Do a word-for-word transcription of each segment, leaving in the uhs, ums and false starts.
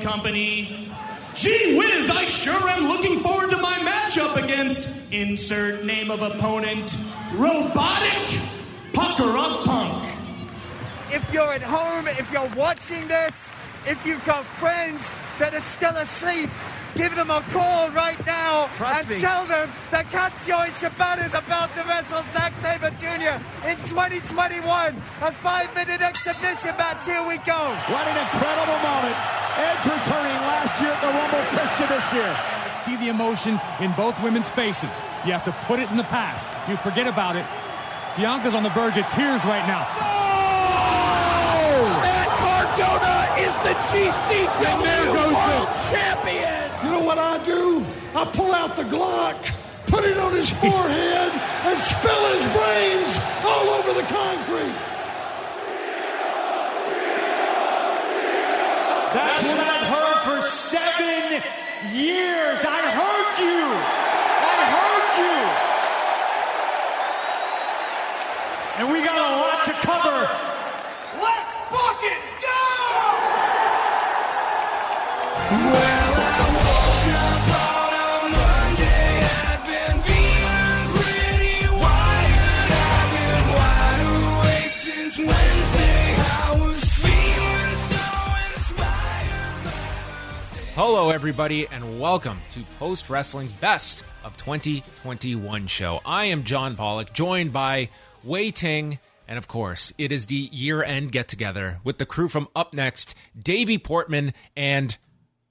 Company. Gee whiz, I sure am looking forward to my matchup against insert name of opponent, Robotic Pucker Up Punk. If you're at home, if you're watching this, if you've got friends that are still asleep, give them a call right now. Trust and me. Tell them that Katsuyori Shibata is about to wrestle Zack Sabre Junior in twenty twenty-one. A five-minute exhibition match. Here we go. What an incredible moment. Edge returning last year at the Rumble, Christian this year. See the emotion in both women's faces. You have to put it in the past. You forget about it. Bianca's on the verge of tears right now. No! Matt Cardona is the G C W World Champion! You know what I do? I pull out the Glock, put it on his forehead, and spill his brains all over the concrete. That's what I've heard for seven years. I heard you. I heard you. And we got a lot to cover. Let's fucking go! Well, hello, everybody, and welcome to Post Wrestling's Best of twenty twenty-one show. I am John Pollock, joined by Wei Ting, and of course, it is the year-end get-together with the crew from Up Next, Davey Portman and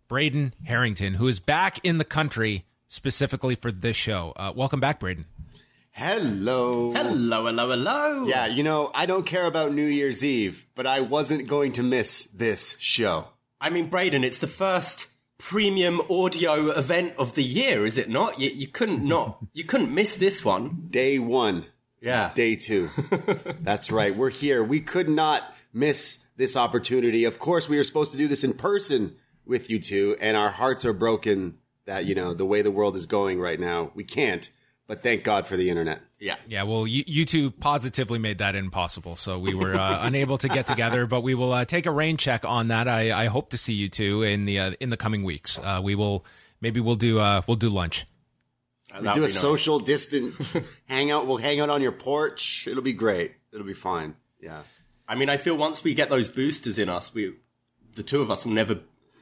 Braden Harrington, who is back in the country specifically for this show. Uh, welcome back, Braden. Hello. Hello, hello, hello. Yeah, you know, I don't care about New Year's Eve, but I wasn't going to miss this show. I mean, Braden, it's the first premium audio event of the year, is it not? You, you couldn't not, you couldn't miss this one. Day one. Yeah. Day two. That's right. We're here. We could not miss this opportunity. Of course, we were supposed to do this in person with you two, and our hearts are broken that, you know, the way the world is going right now, we can't. But thank God for the internet. Yeah. Yeah. Well, you, you two positively made that impossible. So we were uh, unable to get together, but we will uh, take a rain check on that. I, I hope to see you two in the uh, in the coming weeks. Uh, we will maybe we'll do uh, we'll do lunch. We do a social distance hangout. We'll hang out on your porch. It'll be great. It'll be fine. Yeah. I mean, I feel once we get those boosters in us, we the two of us will never.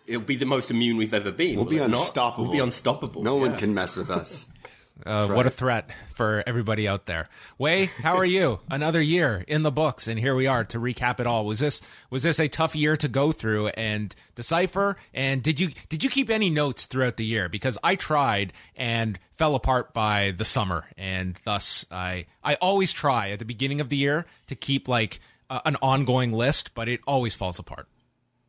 It'll be the most immune we've ever been. We'll be unstoppable. We'll be unstoppable. No one can mess with us. Uh, right. What a threat for everybody out there. Way, how are you? Another year in the books, and here we are to recap it all. Was this was this a tough year to go through and decipher? And did you did you keep any notes throughout the year? Because I tried and fell apart by the summer, and thus I I always try at the beginning of the year to keep like uh, an ongoing list, but it always falls apart.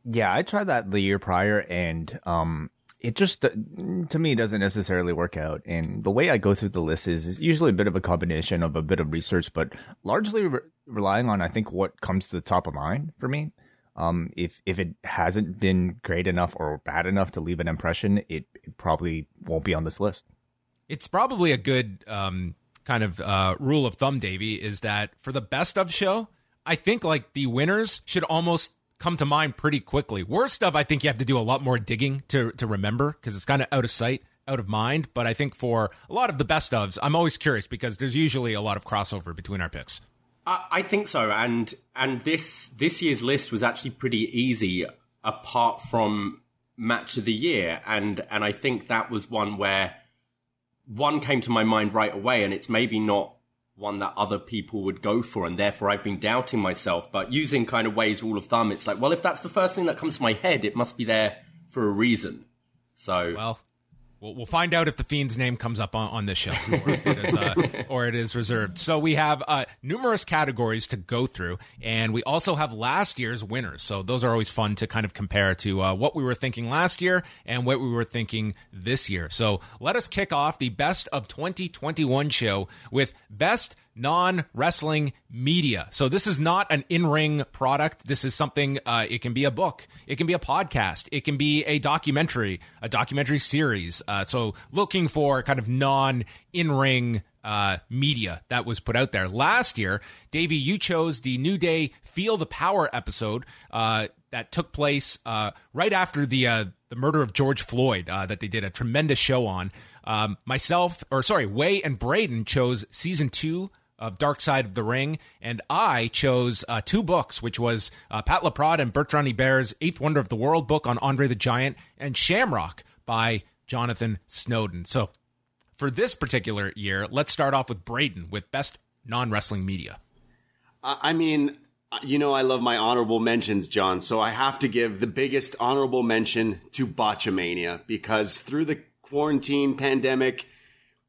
Yeah, I tried that the year prior, and um. It just, to me, doesn't necessarily work out. And the way I go through the list is, is usually a bit of a combination of a bit of research, but largely re- relying on, I think, what comes to the top of mind for me. Um, if if it hasn't been great enough or bad enough to leave an impression, it, it probably won't be on this list. It's probably a good um, kind of uh, rule of thumb, Davey, is that for the best of show, I think like the winners should almost come to mind pretty quickly. Worst of, I think you have to do a lot more digging to to remember because it's kind of out of sight, out of mind. But I think for a lot of the best ofs, I'm always curious because there's usually a lot of crossover between our picks. I, I think so, and and this this year's list was actually pretty easy, apart from match of the year, and and I think that was one where one came to my mind right away, and it's maybe not one that other people would go for, and therefore I've been doubting myself, but using kind of Way's rule of thumb, it's like, well, if that's the first thing that comes to my head, it must be there for a reason. So well we'll, we'll find out if the Fiend's name comes up on, on this show or, if it is, uh, or it is reserved. So we have uh, numerous categories to go through, and we also have last year's winners, so those are always fun to kind of compare to uh, what we were thinking last year and what we were thinking this year. So let us kick off the best of twenty twenty-one show with best non-wrestling media. So this is not an in-ring product. This is something, uh, it can be a book, it can be a podcast, it can be a documentary, a documentary series. Uh, so looking for kind of non-in-ring uh, media that was put out there. Last year, Davey, you chose the New Day Feel the Power episode uh, that took place uh, right after the uh, the murder of George Floyd uh, that they did a tremendous show on. Um, myself, or sorry, Way and Braden chose season two of Dark Side of the Ring, and I chose uh, two books, which was uh, Pat LaPrade and Bertrand Hubert's Eighth Wonder of the World book on Andre the Giant and Shamrock by Jonathan Snowden. So for this particular year, let's start off with Braden with best non-wrestling media. Uh, I mean, you know, I love my honorable mentions, John, so I have to give the biggest honorable mention to Botchamania, because through the quarantine pandemic,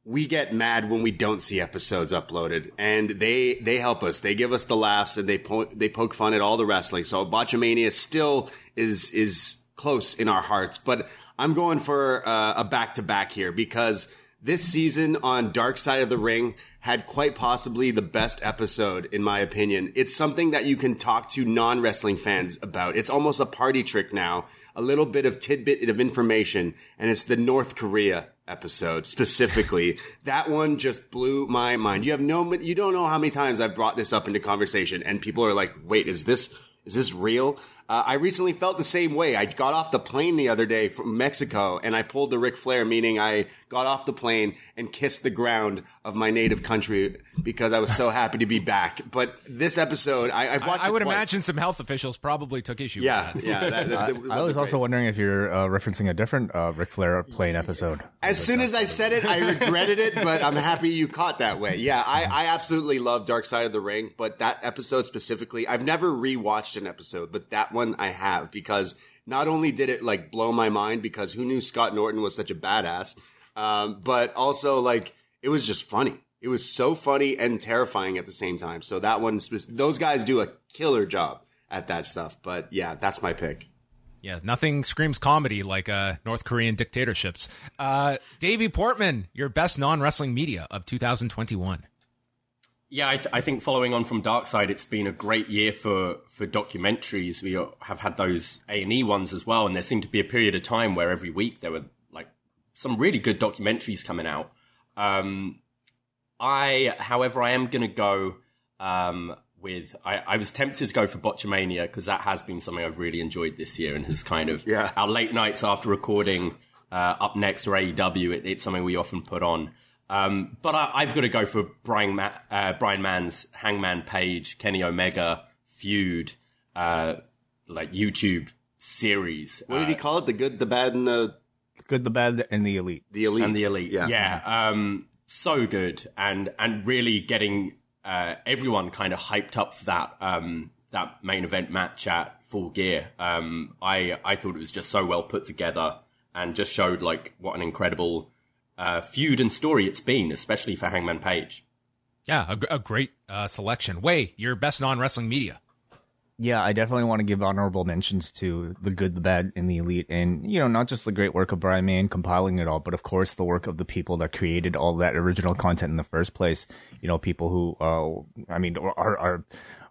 we get mad when we don't see episodes uploaded, and they they help us. They give us the laughs, and they po- they poke fun at all the wrestling. So Botchamania still is is close in our hearts. But I'm going for uh, a back to back here, because this season on Dark Side of the Ring had quite possibly the best episode, in my opinion. It's something that you can talk to non wrestling fans about. It's almost a party trick now. A little bit of tidbit of information, and it's the North Korea episode specifically. That one just blew my mind. You have no, you don't know how many times I've brought this up into conversation, and people are like, "Wait, is this is this real?" Uh, I recently felt the same way. I got off the plane the other day from Mexico, and I pulled the Ric Flair, meaning I got off the plane and kissed the ground of my native country because I was so happy to be back. But this episode, I, I've watched I, I it would twice. Imagine some health officials probably took issue yeah, with that. Yeah, that, that, that was I was great. Also wondering if you're uh, referencing a different uh, Ric Flair plane episode. As soon that. as I said it, I regretted it, but I'm happy you caught that way. Yeah, I, I absolutely love Dark Side of the Ring, but that episode specifically, I've never rewatched an episode, but that one I have, because not only did it like blow my mind, because who knew Scott Norton was such a badass, um, but also like it was just funny. It was so funny and terrifying at the same time. So that one, those guys do a killer job at that stuff. But yeah, that's my pick. Yeah, nothing screams comedy like uh, North Korean dictatorships. Uh, Davey Portman, your best non-wrestling media of two thousand twenty-one. Yeah, I, th- I think following on from Darkside, it's been a great year for, for documentaries. We have had those A and E ones as well, and there seemed to be a period of time where every week there were like some really good documentaries coming out. Um, I, however, I am going to go um, with... I, I was tempted to go for Botchamania because that has been something I've really enjoyed this year and has kind of... yeah. Our late nights after recording uh, Up Next or A E W, it, it's something we often put on. Um, but I, I've got to go for Brian, Ma- uh, Brian Mann's Hangman Page, Kenny Omega feud, uh, like YouTube series. What did uh, he call it? The good, the bad, and the... Good, the bad, and the elite. The elite. And the elite, yeah. yeah um, so good, and and really getting uh, everyone kind of hyped up for that um, that main event match at Full Gear. Um, I, I thought it was just so well put together and just showed like what an incredible uh, feud and story it's been, especially for Hangman Page. Yeah, a, a great uh, selection. Wei, your best non-wrestling media. Yeah, I definitely want to give honorable mentions to the good, the bad, and the elite. And, you know, not just the great work of Brian Mann compiling it all, but of course the work of the people that created all that original content in the first place. You know, people who, uh, I mean, are are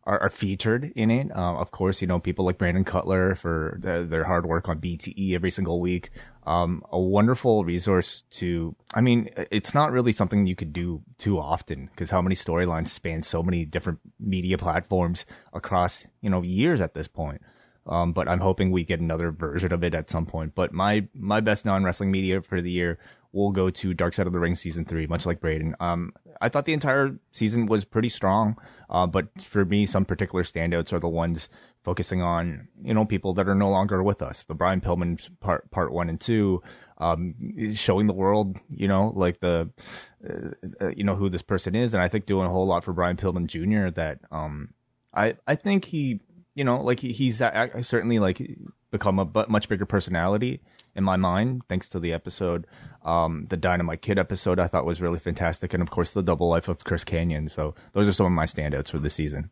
are, are featured in it. Uh, of course, you know, people like Brandon Cutler for the, their hard work on B T E every single week. Um, a wonderful resource to, I mean, it's not really something you could do too often because how many storylines span so many different media platforms across, you know, years at this point. Um, but I'm hoping we get another version of it at some point. But my, my best non-wrestling media for the year will go to Dark Side of the Ring season three, much like Braden. Um, I thought the entire season was pretty strong. Uh, but for me, some particular standouts are the ones focusing on, you know, people that are no longer with us. The Brian Pillman part, part one and two, um, showing the world, you know, like the, uh, you know, who this person is. And I think doing a whole lot for Brian Pillman Junior that, um, I, I think he, you know, like he, he's uh, certainly like become a b- much bigger personality in my mind, thanks to the episode. Um, the Dynamite Kid episode I thought was really fantastic. And of course the double life of Chris Kanyon. So those are some of my standouts for the season.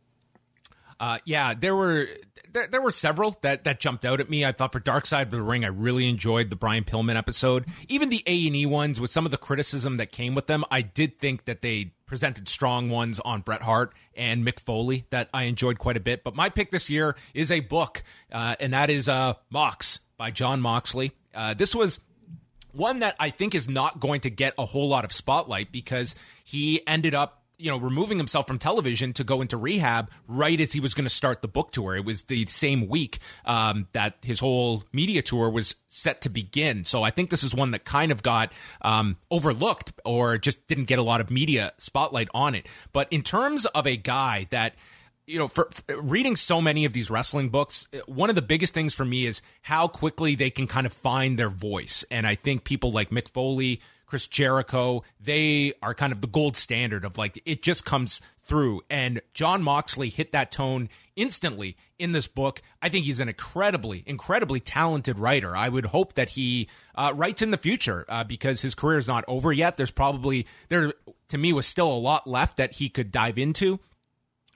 Uh, yeah, there were there, there were several that, that jumped out at me. I thought for Dark Side of the Ring, I really enjoyed the Brian Pillman episode. Even the A and E ones, with some of the criticism that came with them, I did think that they presented strong ones on Bret Hart and Mick Foley that I enjoyed quite a bit. But my pick this year is a book, uh, and that is uh, Mox by Jon Moxley. Uh, this was one that I think is not going to get a whole lot of spotlight because he ended up, you know, removing himself from television to go into rehab right as he was going to start the book tour. It was the same week um, that his whole media tour was set to begin. So I think this is one that kind of got um, overlooked or just didn't get a lot of media spotlight on it. But in terms of a guy that, you know, for, for reading so many of these wrestling books, one of the biggest things for me is how quickly they can kind of find their voice. And I think people like Mick Foley, Chris Jericho, they are kind of the gold standard of like, it just comes through. And Jon Moxley hit that tone instantly in this book. I think he's an incredibly, incredibly talented writer. I would hope that he uh, writes in the future uh, because his career is not over yet. There's probably, there to me was still a lot left that he could dive into.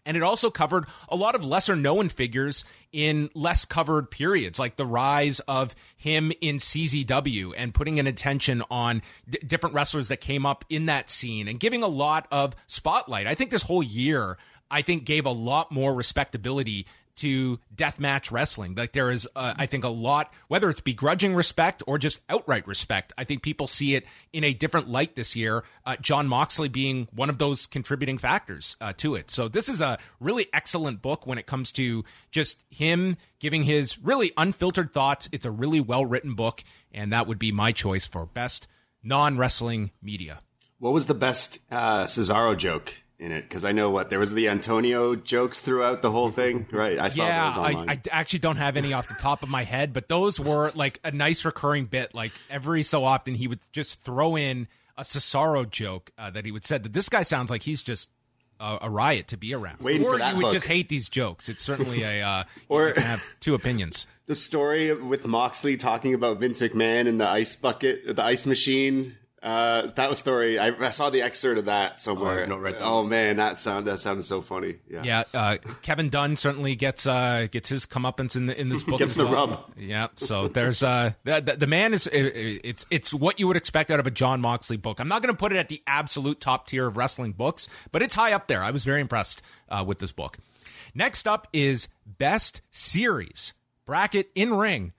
And it also covered a lot of lesser-known figures in less covered periods, like the rise of him in C Z W and putting an attention on d- different wrestlers that came up in that scene and giving a lot of spotlight. I think this whole year, I think, gave a lot more respectability to deathmatch wrestling. Like there is, uh, I think, a lot, whether it's begrudging respect or just outright respect. I think people see it in a different light this year. Uh, Jon Moxley being one of those contributing factors uh, to it. So this is a really excellent book when it comes to just him giving his really unfiltered thoughts. It's a really well-written book, and that would be my choice for best non-wrestling media. What was the best uh, Cesaro joke in it? Because I know what there was the Antonio jokes throughout the whole thing, right? I saw yeah, those online. I, I actually don't have any off the top of my head, but those were like a nice recurring bit. Like every so often, he would just throw in a Cesaro joke uh, that he would say that this guy sounds like he's just a, a riot to be around. Waiting or for that you would book. Just hate these jokes. It's certainly a uh, or you can have two opinions. The story with Moxley talking about Vince McMahon and the ice bucket, the ice machine. Uh, that was story. I, I saw the excerpt of that somewhere. Oh, I've not read that. Oh man, that sound that sounded so funny. Yeah, yeah. Uh, Kevin Dunn certainly gets uh gets his comeuppance in the, in this book. Gets as the well. Rub. Yeah. So there's uh the, the man is it, it's it's what you would expect out of a Jon Moxley book. I'm not going to put it at the absolute top tier of wrestling books, but it's high up there. I was very impressed uh, with this book. Next up is best series bracket in ring.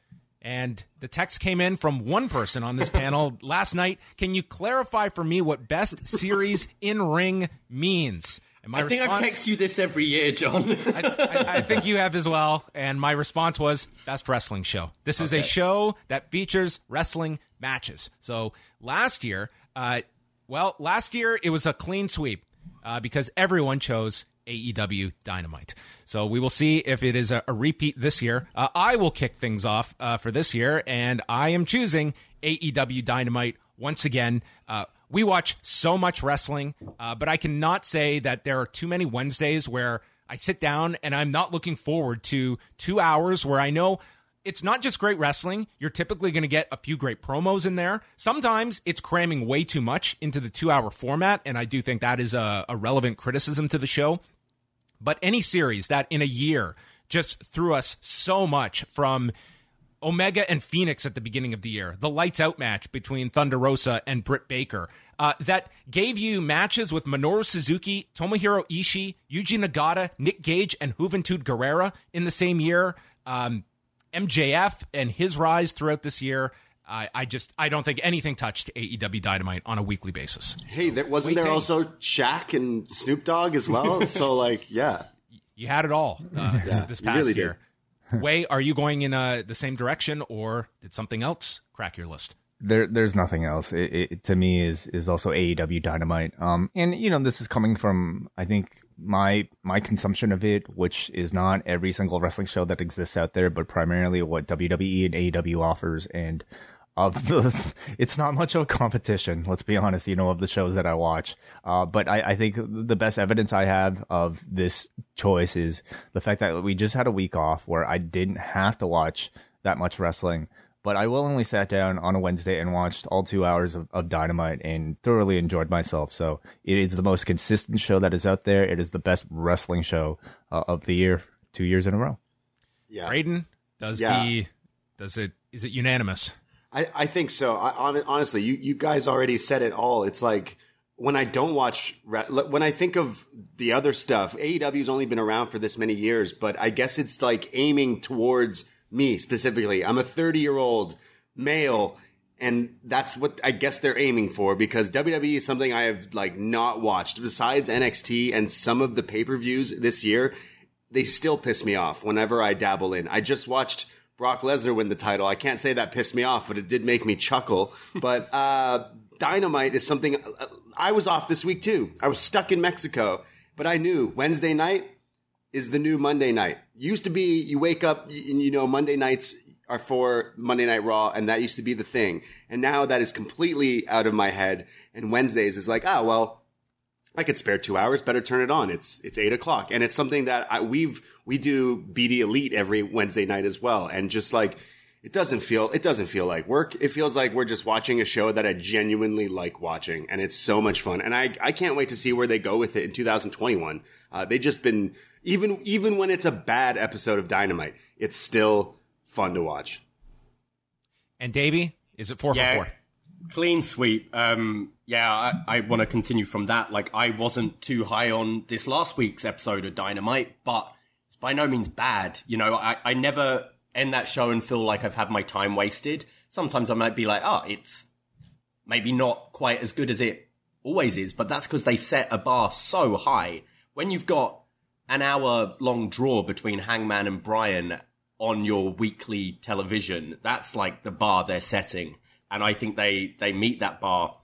And the text came in from one person on this panel last night. Can you clarify for me what best series in ring means? And my I think response, I've texted you this every year, John. I, I, I think you have as well. And my response was, best wrestling show. This is okay. a show that features wrestling matches. So last year, uh, well, last year it was a clean sweep uh, because everyone chose A E W Dynamite. So we will see if it is a, a repeat this year. Uh, I will kick things off uh, for this year, and I am choosing A E W Dynamite once again. Uh, we watch so much wrestling, uh, but I cannot say that there are too many Wednesdays where I sit down and I'm not looking forward to two hours where I know it's not just great wrestling. You're typically going to get a few great promos in there. Sometimes it's cramming way too much into the two-hour format, and I do think that is a, a relevant criticism to the show. But any series that in a year just threw us so much, from Omega and Phoenix at the beginning of the year, the lights out match between Thunder Rosa and Britt Baker, uh, that gave you matches with Minoru Suzuki, Tomohiro Ishii, Yuji Nagata, Nick Gage, and Juventud Guerrera in the same year. Um, M J F and his rise throughout this year. I, I just, I don't think anything touched A E W Dynamite on a weekly basis. Hey, there, wasn't there also Shaq and Snoop Dogg as well? So, like, yeah. You had it all uh, this, yeah, this past really year. Wei, are you going in uh, the same direction, or did something else crack your list? There, there's nothing else. It, it, to me, is is also A E W Dynamite. Um, and, you know, this is coming from, I think, my my consumption of it, which is not every single wrestling show that exists out there, but primarily what W W E and A E W offers. And of the, it's not much of a competition, let's be honest, you know, of the shows that I watch. Uh, but I, I think the best evidence I have of this choice is the fact that we just had a week off where I didn't have to watch that much wrestling. But I willingly sat down on a Wednesday and watched all two hours of, of Dynamite and thoroughly enjoyed myself. So it is the most consistent show that is out there. It is the best wrestling show uh, of the year, two years in a row. Yeah, Braden, does yeah. the does it is it unanimous? I, I think so. I, honestly, you you guys already said it all. It's like, when I don't watch, when I think of the other stuff, A E W's only been around for this many years, but I guess it's like aiming towards me specifically. I'm a thirty-year-old male, and that's what I guess they're aiming for, because W W E is something I have like not watched. Besides N X T and some of the pay-per-views this year, they still piss me off whenever I dabble in. I just watched Brock Lesnar win the title. I can't say that pissed me off, but it did make me chuckle. But uh, Dynamite is something – I was off this week too. I was stuck in Mexico, but I knew Wednesday night is the new Monday night. Used to be you wake up and you know Monday nights are for Monday Night Raw, and that used to be the thing. And now that is completely out of my head. And Wednesdays is like, oh, well, I could spare two hours. Better turn it on. It's it's eight o'clock, and it's something that I, we've we do B D Elite every Wednesday night as well. And just like it doesn't feel it doesn't feel like work. It feels like we're just watching a show that I genuinely like watching, and it's so much fun. And I I can't wait to see where they go with it in two thousand twenty-one. Uh, they've just been. Even even when it's a bad episode of Dynamite, it's still fun to watch. And Davey, is it four yeah, for four? Clean sweep. Um, yeah, I, I want to continue from that. Like, I wasn't too high on this last week's episode of Dynamite, but it's by no means bad. You know, I, I never end that show and feel like I've had my time wasted. Sometimes I might be like, oh, it's maybe not quite as good as it always is, but that's because they set a bar so high. When you've got an hour long draw between Hangman and Brian on your weekly television, that's like the bar they're setting. And I think they, they meet that bar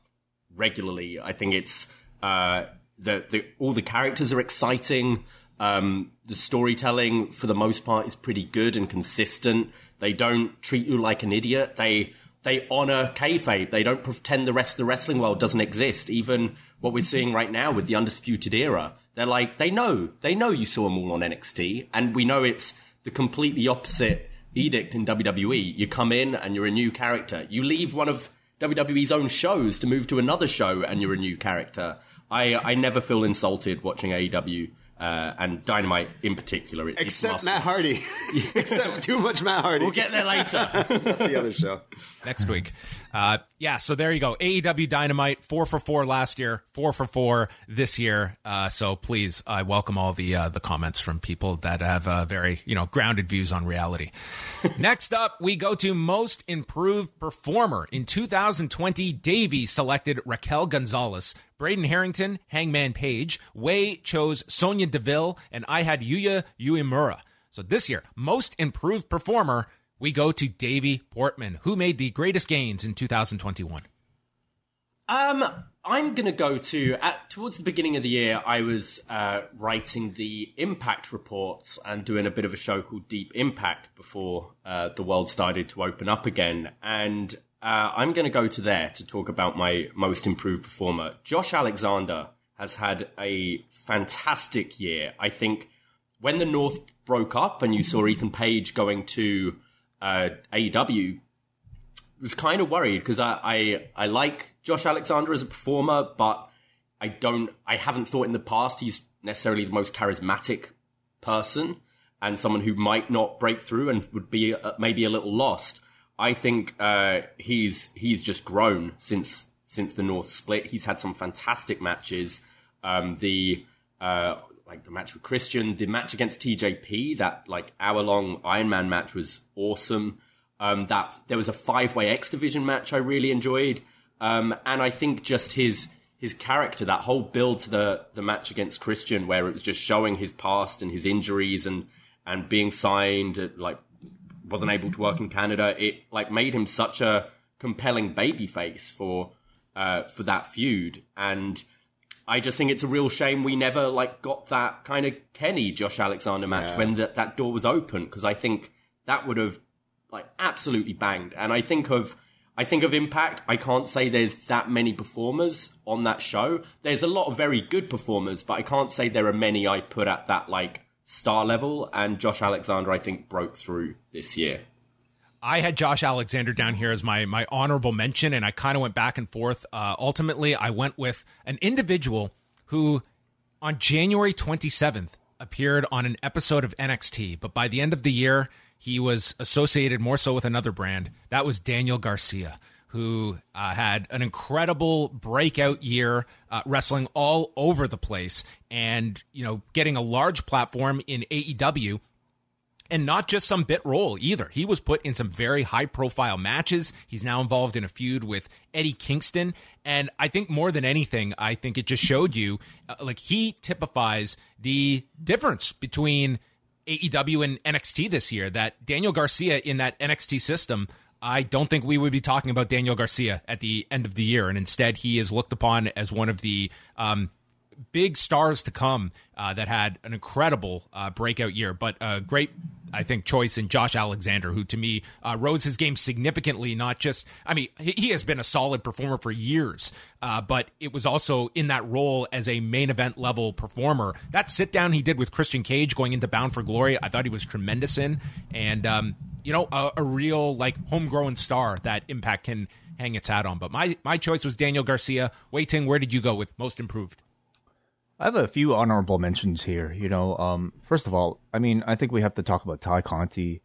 regularly. I think it's, uh, the, the, all the characters are exciting. Um, the storytelling for the most part is pretty good and consistent. They don't treat you like an idiot. They, they honor kayfabe. They don't pretend the rest of the wrestling world doesn't exist. Even what we're seeing right now with the Undisputed Era. They're like, they know, they know you saw them all on N X T, and we know it's the completely opposite edict in W W E. You come in and you're a new character. You leave one of W W E's own shows to move to another show and you're a new character. I, I never feel insulted watching A E W uh, and Dynamite in particular. It, Except it Matt Hardy. Except too much Matt Hardy. We'll get there later. That's the other show. Next week. Uh, yeah, so there you go. A E W Dynamite, four for four last year, four for four this year. Uh, so please, I welcome all the uh, the comments from people that have uh, very, you know, grounded views on reality. Next up, we go to Most Improved Performer. In two thousand twenty, Davey selected Raquel Gonzalez. Braden Harrington, Hangman Page. Wei chose Sonya Deville, and I had Yuya Uemura. So this year, Most Improved Performer, we go to Davey Portman, who made the greatest gains in two thousand twenty-one. Um, I'm going to go to, at, towards the beginning of the year, I was uh, writing the Impact reports and doing a bit of a show called Deep Impact before uh, the world started to open up again. And uh, I'm going to go to there to talk about my most improved performer. Josh Alexander has had a fantastic year. I think when the North broke up and you saw Ethan Page going to Uh, A E W, was kind of worried because I, I I like Josh Alexander as a performer, but I don't I haven't thought in the past he's necessarily the most charismatic person and someone who might not break through and would be uh, maybe a little lost. I think uh, he's he's just grown since since the North split. He's had some fantastic matches. Um, the uh, Like the match with Christian, the match against T J P, that like hour-long Iron Man match was awesome. Um, that there was a five-way X Division match I really enjoyed, um, and I think just his his character, that whole build to the the match against Christian, where it was just showing his past and his injuries and and being signed, like wasn't able to work in Canada. It like made him such a compelling babyface for uh, for that feud. And I just think it's a real shame we never like got that kind of Kenny Josh Alexander match yeah. when that that door was open, because I think that would have like absolutely banged. And I think of I think of Impact. I can't say there's that many performers on that show. There's a lot of very good performers, but I can't say there are many I put at that like star level. And Josh Alexander, I think, broke through this year. I had Josh Alexander down here as my my honorable mention, and I kind of went back and forth. Uh, ultimately, I went with an individual who, on January twenty-seventh, appeared on an episode of N X T, but by the end of the year, he was associated more so with another brand. That was Daniel Garcia, who uh, had an incredible breakout year, uh, wrestling all over the place and, you know, getting a large platform in A E W. And not just some bit role either. He was put in some very high-profile matches. He's now involved in a feud with Eddie Kingston. And I think more than anything, I think it just showed you, uh, like, he typifies the difference between A E W and N X T this year, that Daniel Garcia in that N X T system, I don't think we would be talking about Daniel Garcia at the end of the year. And instead, he is looked upon as one of the um big stars to come uh, that had an incredible uh, breakout year, but a great, I think, choice in Josh Alexander, who to me uh, rose his game significantly. Not just, I mean, he has been a solid performer for years, uh, but it was also in that role as a main event level performer. That sit down he did with Christian Cage going into Bound for Glory, I thought he was tremendous in, and um, you know, a, a real like homegrown star that Impact can hang its hat on. But my my choice was Daniel Garcia. Wei Ting, where did you go with most improved? I have a few honorable mentions here. You know, um, first of all, I mean, I think we have to talk about Ty Conti,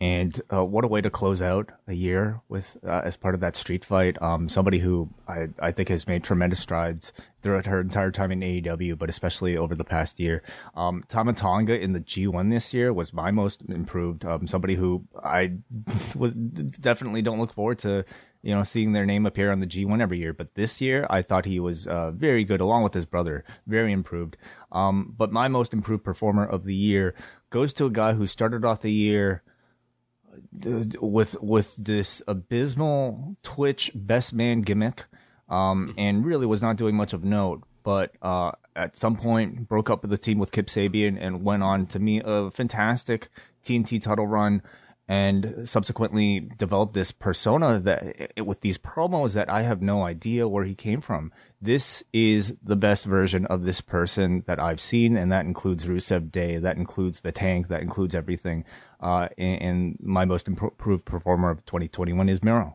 and uh, what a way to close out a year with uh, as part of that street fight. Um, somebody who I, I think has made tremendous strides throughout her entire time in A E W, but especially over the past year. Um, Tama Tonga in the G one this year was my most improved. Um, somebody who I was definitely don't look forward to, you know, seeing their name appear on the G one every year. But this year, I thought he was uh, very good, along with his brother, very improved. Um, but my most improved performer of the year goes to a guy who started off the year with with this abysmal Twitch best man gimmick, um, and really was not doing much of note. But uh, at some point, broke up with the team with Kip Sabian and went on to meet a fantastic T N T title run, and subsequently developed this persona that with these promos that I have no idea where he came from. This is the best version of this person that I've seen, and that includes Rusev Day, that includes the Tank, that includes everything. Uh, and, and my most improved performer of twenty twenty-one is Miro.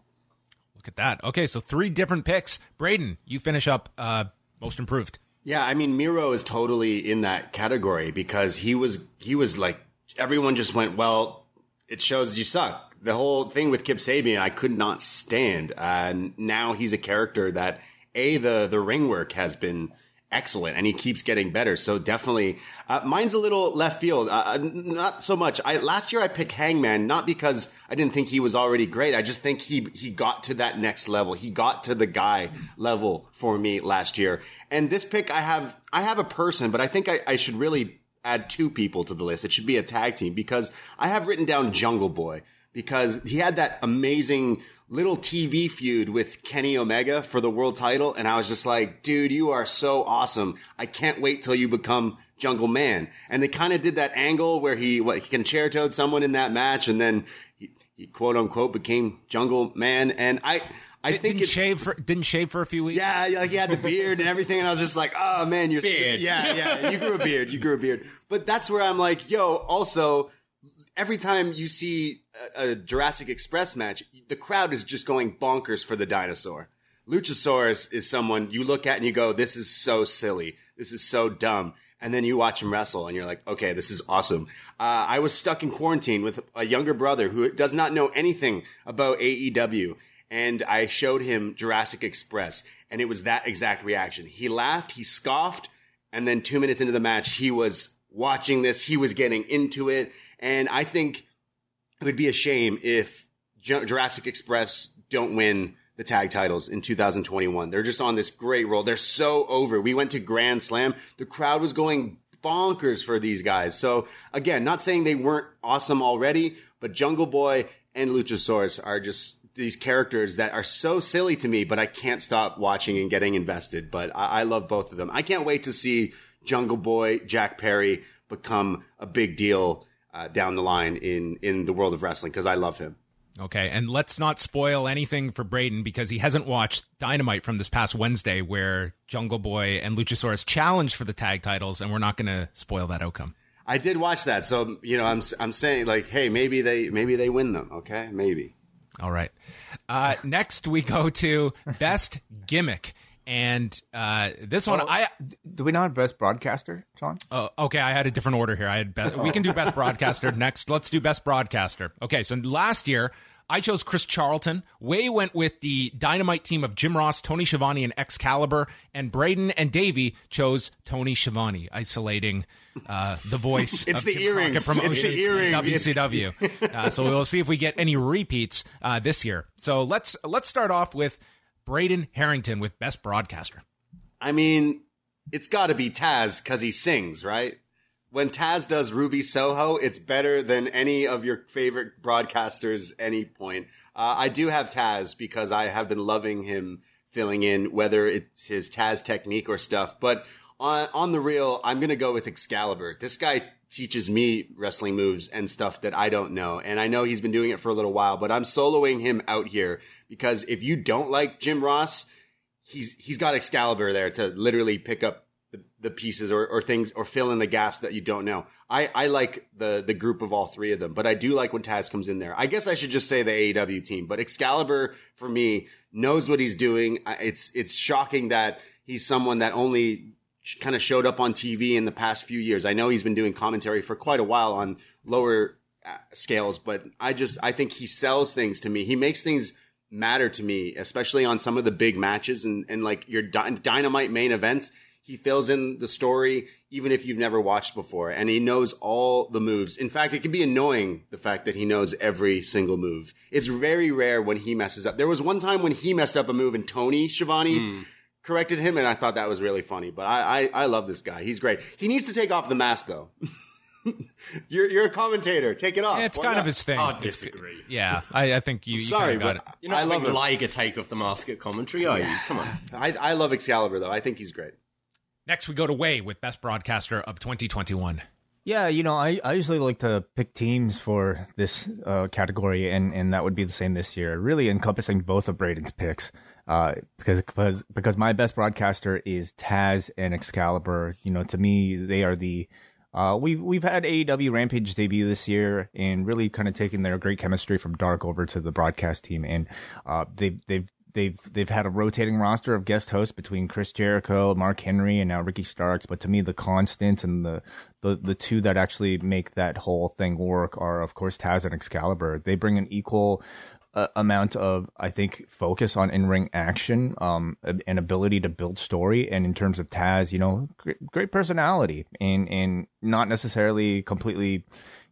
Look at that. Okay, so three different picks. Braden, you finish up uh, most improved. Yeah, I mean, Miro is totally in that category because he was he was like, everyone just went, well, it shows you suck. the whole thing with Kip Sabian, I could not stand. And uh, now he's a character that, A, the, the ring work has been excellent, and he keeps getting better. So definitely, uh, mine's a little left field. Uh, not so much. I, last year I picked Hangman, not because I didn't think he was already great. I just think he, he got to that next level. He got to the guy level for me last year. And this pick, I have, I have a person, but I think I, I should really add two people to the list. It should be a tag team, because I have written down Jungle Boy, because he had that amazing little T V feud with Kenny Omega for the world title. And I was just like, dude, you are so awesome. I can't wait till you become Jungle Man. And they kind of did that angle where he, what, he concertoed someone in that match. And then he, he quote unquote became Jungle Man. And I, I it think didn't it, shave for didn't shave for a few weeks. Yeah, like he had the beard and everything, and I was just like, "Oh man, you're beard." So, yeah, yeah, you grew a beard, you grew a beard. But that's where I'm like, "Yo, also, every time you see a, a Jurassic Express match, the crowd is just going bonkers for the dinosaur." Luchasaurus is someone you look at and you go, "This is so silly. This is so dumb." And then you watch him wrestle, and you're like, okay, this is awesome. Uh, I was stuck in quarantine with a younger brother who does not know anything about A E W, and I showed him Jurassic Express, and it was that exact reaction. He laughed, he scoffed, and then two minutes into the match, he was watching this, he was getting into it, and I think it would be a shame if Jurassic Express don't win the tag titles in two thousand twenty-one. They're just on this great roll. They're so over. We went to Grand Slam. The crowd was going bonkers for these guys. So again, not saying they weren't awesome already, but Jungle Boy and Luchasaurus are just these characters that are so silly to me, but I can't stop watching and getting invested. But I, I love both of them. I can't wait to see Jungle Boy, Jack Perry become a big deal uh, down the line in, in the world of wrestling, because I love him. Okay, and let's not spoil anything for Braden, because he hasn't watched Dynamite from this past Wednesday, where Jungle Boy and Luchasaurus challenged for the tag titles, and we're not going to spoil that outcome. I did watch that, so you know, I'm I'm saying like, hey, maybe they maybe they win them. Okay, maybe. All right. Uh, next, we go to best gimmick, and uh, this one oh, I do we not have best broadcaster, John? Oh, okay. I had a different order here. I had best, we can do best broadcaster next. Let's do best broadcaster. Okay. So last year I chose Chris Charlton. Way went with the Dynamite team of Jim Ross, Tony Schiavone, and Excalibur, and Braden and Davey chose Tony Schiavone, isolating uh, the voice. It's, of the earrings. It's the earrings. W C W. uh, so we'll see if we get any repeats uh, this year. So let's let's start off with Braden Harrington with best broadcaster. I mean, it's got to be Taz, because he sings, right? When Taz does Ruby Soho, it's better than any of your favorite broadcasters any point. Uh, I do have Taz, because I have been loving him filling in, whether it's his Taz technique or stuff. But on, on the real, I'm going to go with Excalibur. This guy teaches me wrestling moves and stuff that I don't know. And I know he's been doing it for a little while, but I'm soloing him out here, because if you don't like Jim Ross, he's he's got Excalibur there to literally pick up the pieces or, or things or fill in the gaps that you don't know. I, I like the, the group of all three of them, but I do like when Taz comes in there. I guess I should just say the A E W team, but Excalibur for me knows what he's doing. It's, it's shocking that he's someone that only sh- kind of showed up on T V in the past few years. I know he's been doing commentary for quite a while on lower uh, scales, but I just, I think he sells things to me. He makes things matter to me, especially on some of the big matches and, and like your di- Dynamite main events. He fills in the story, even if you've never watched before, and he knows all the moves. In fact, it can be annoying, the fact that he knows every single move. It's very rare when he messes up. There was one time when he messed up a move and Tony Schiavone mm. corrected him, and I thought that was really funny. But I, I, I love this guy. He's great. He needs to take off the mask, though. You're you're a commentator. Take it off. Yeah, it's Why kind not? of his thing. I disagree. It's, yeah, I, I think you. you Sorry, kind of got it. You're not I love Liger take off the mask at commentary, are you? Come on. I, I love Excalibur, though. I think he's great. Next, we go to Way with best broadcaster of twenty twenty-one. Yeah, you know, I, I usually like to pick teams for this uh, category, and, and that would be the same this year, really encompassing both of Braden's picks, uh, because, because because my best broadcaster is Taz and Excalibur. You know, to me, they are the uh, we've we've had A E W Rampage debut this year, and really kind of taking their great chemistry from Dark over to the broadcast team, and uh, they they've They've they've had a rotating roster of guest hosts between Chris Jericho, Mark Henry, and now Ricky Starks. But to me, the constant and the, the, the two that actually make that whole thing work are, of course, Taz and Excalibur. They bring an equal uh, amount of, I think, focus on in-ring action, um, an ability to build story. And in terms of Taz, you know, great, great personality and, and not necessarily completely...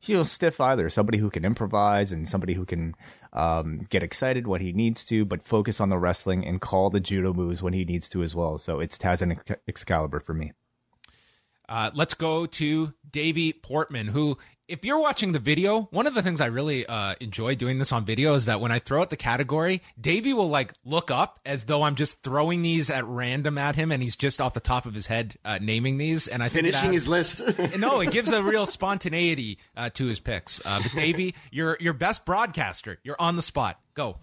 you know, stiff either. Somebody who can improvise and somebody who can um, get excited when he needs to, but focus on the wrestling and call the judo moves when he needs to as well. So it's Taz and Exc- Excalibur for me. Uh, let's go to Davey Portman, who, if you're watching the video, one of the things I really uh, enjoy doing this on video is that when I throw out the category, Davey will like look up as though I'm just throwing these at random at him, and he's just off the top of his head uh, naming these. And I think finishing that, his list. No, it gives a real spontaneity uh, to his picks. Uh, but Davey, you're your best broadcaster. You're on the spot. Go.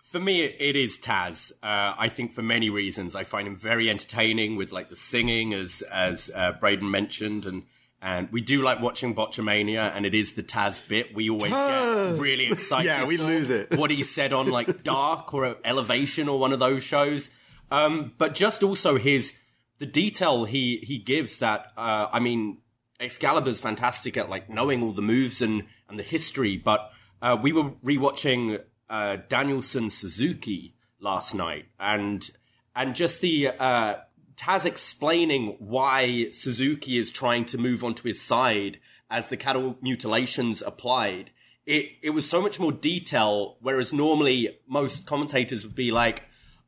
For me, it is Taz. Uh, I think for many reasons. I find him very entertaining with like the singing, as as uh, Braden mentioned, and and we do like watching Botchamania, and it is the Taz bit we always Taz. Get really excited. Yeah, we lose it. What he said on like Dark or Elevation or one of those shows, um, but just also his the detail he he gives that uh, I mean, Excalibur's fantastic at like knowing all the moves and and the history. But uh, we were rewatching. Uh, Danielson Suzuki last night, and and just the uh, Taz explaining why Suzuki is trying to move onto his side as the cattle mutilations applied. It it was so much more detail, whereas normally most commentators would be like,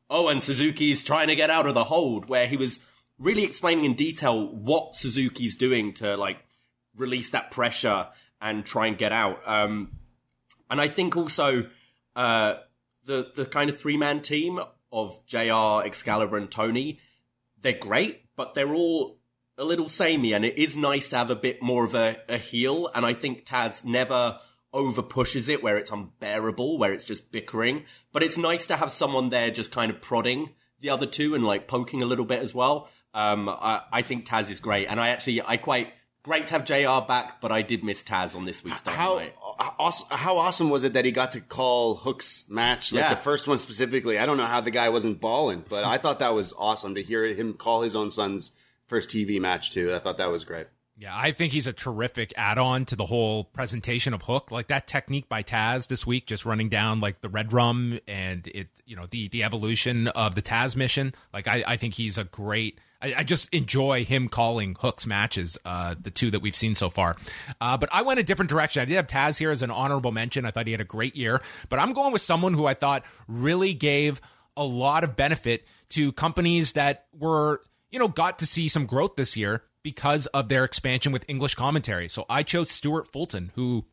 "Oh, and Suzuki's trying to get out of the hold," where he was really explaining in detail what Suzuki's doing to like release that pressure and try and get out. Um, and I think also. Uh, the the kind of three man team of J R, Excalibur, and Tony, they're great, but they're all a little samey, and it is nice to have a bit more of a, a heel. And I think Taz never over pushes it where it's unbearable, where it's just bickering. But it's nice to have someone there just kind of prodding the other two and like poking a little bit as well. Um, I, I think Taz is great, and I actually I quite. Great to have J R back, but I did miss Taz on this week's Dynamite. How, awesome, how awesome was it that he got to call Hook's match, like yeah. the first one specifically? I don't know how the guy wasn't balling, but I thought that was awesome to hear him call his own son's first T V match, too. I thought that was great. Yeah, I think he's a terrific add-on to the whole presentation of Hook. Like that technique by Taz this week, just running down like the Red Rum and it, you know, the the evolution of the Taz mission. Like I, I think he's a great. I, I just enjoy him calling Hook's matches, uh, the two that we've seen so far. Uh, but I went a different direction. I did have Taz here as an honorable mention. I thought he had a great year, but I'm going with someone who I thought really gave a lot of benefit to companies that were, you know, got to see some growth this year because of their expansion with English commentary. So I chose Stuart Fulton, who